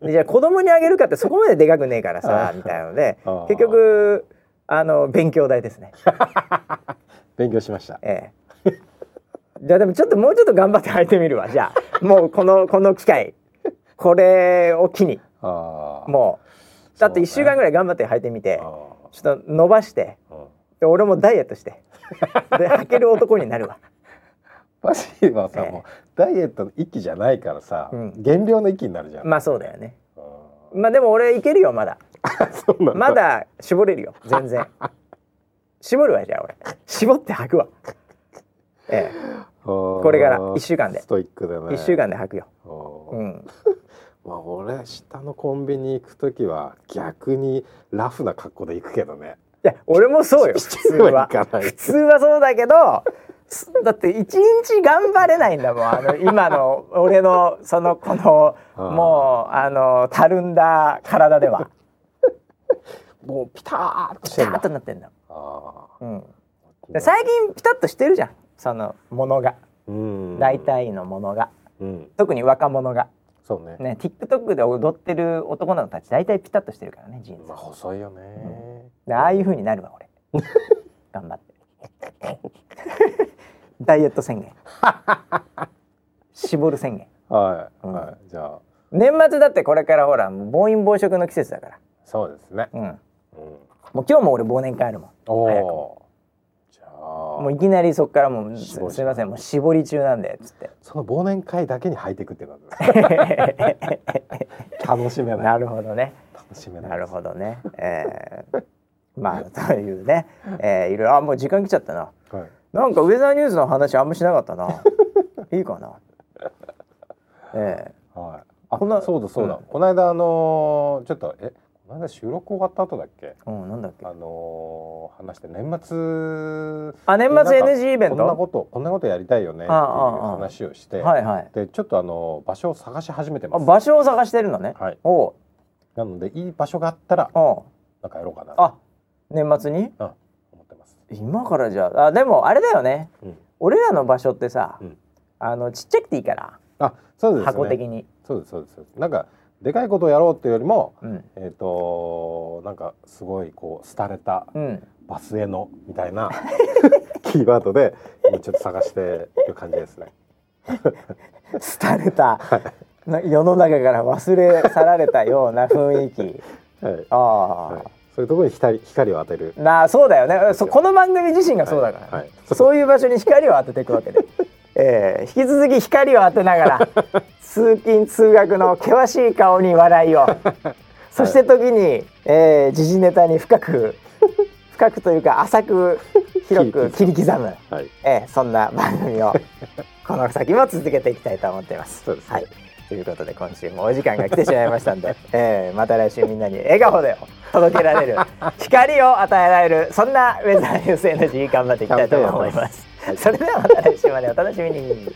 でじゃあ子供にあげるかってそこまででかくねえからさみたいなので結局あの勉強代ですね勉強しました、ええ、じゃあでもちょっともうちょっと頑張って履いてみるわじゃあもうこのこの機会これを機にあもうだっていっしゅうかんぐらい頑張って履いてみて、ちょっと伸ばしてで俺もダイエットしてで履ける男になるわパシーはさ、ええ、もうダイエットの域じゃないからさ、うん、減量の域になるじゃん。まあそうだよね。まあでも俺いけるよまだそうなんだ、まだ絞れるよ全然絞るわじゃあ俺絞って履くわええ、これからいっしゅうかんでストイックだね。いっしゅうかんで履くよ、うんまあ、俺下のコンビニ行くときは逆にラフな格好で行くけどね。いや俺もそうよ普通は普通はそうだけどだって一日頑張れないんだもんあの今の俺のそのこのもうあのたるんだ体ではもうピターッとしてんだ、ピタッとなってんだ、あ、うん、で最近ピタッとしてるじゃんそのものが、うん、大体のものが、うん、特に若者がそうね、ね、TikTok で踊ってる男の子たち大体ピタッとしてるからねジーンズ、まあ、細いよね、うん、ああいう風になるわ俺頑張ってダイエット宣言絞る宣言、はい、うん、はい、じゃあ年末だってこれからほら暴飲暴食の季節だから。そうですね、うん、うん、もう今日も俺忘年会あるもん。お早くもじゃあもういきなりそっからもうすいませんもう絞り中なんでっつって、その忘年会だけに履いていくって感じです楽しめない。なるほどね、楽しめない、なるほどね、えー、まあというね、えー、いろいろ、あ、もう時間来ちゃったな、はい、なんかウェザーニュースの話あんましなかったないいかなええー、はい、あ、このそうだそうだ、うん、この間あのー、ちょっとえこの間収録終わった後だっけ、うん、なんだっけ、あのー、話して年末、あ、年末 エヌジー イベント、こんなことこんなことやりたいよねっていう話をして、はいはい、でちょっとあのー、場所を探し始めてます。あ、場所を探してるのね、はい、おう、なのでいい場所があったらなんかやろうかな。あ、年末に、うん、思ってます。今からじゃあ、あ、でもあれだよね、うん、俺らの場所ってさ、うん、あのちっちゃくていいから。あ、そうですね、箱的に。そうですそうです。なんかでかいことをやろうっていうよりも、うん、えっとなんかすごいこう廃れたバスへのみたいな、うん、キーワードで今ちょっと探してる感じですね。廃れた、はい、世の中から忘れ去られたような雰囲気。はい、ああ、はい、そういうところに 光, 光を当てる。なあ、そうだよね。そこの番組自身がそうだから、ね、はいはい、そういう場所に光を当てていくわけで。えー、引き続き光を当てながら通勤通学の険しい顔に笑いを、そして時に、えー、時事ネタに深く深くというか浅く広く切り刻む、はい、えー、そんな番組をこの先も続けていきたいと思っています。そうですね、はい、ということで今週もお時間が来てしまいましたので、えー、また来週みんなに笑顔で届けられる光を与えられる、そんなウェザーニュースエナジー頑張っていきたいと思います。それではまた来週までお楽しみに。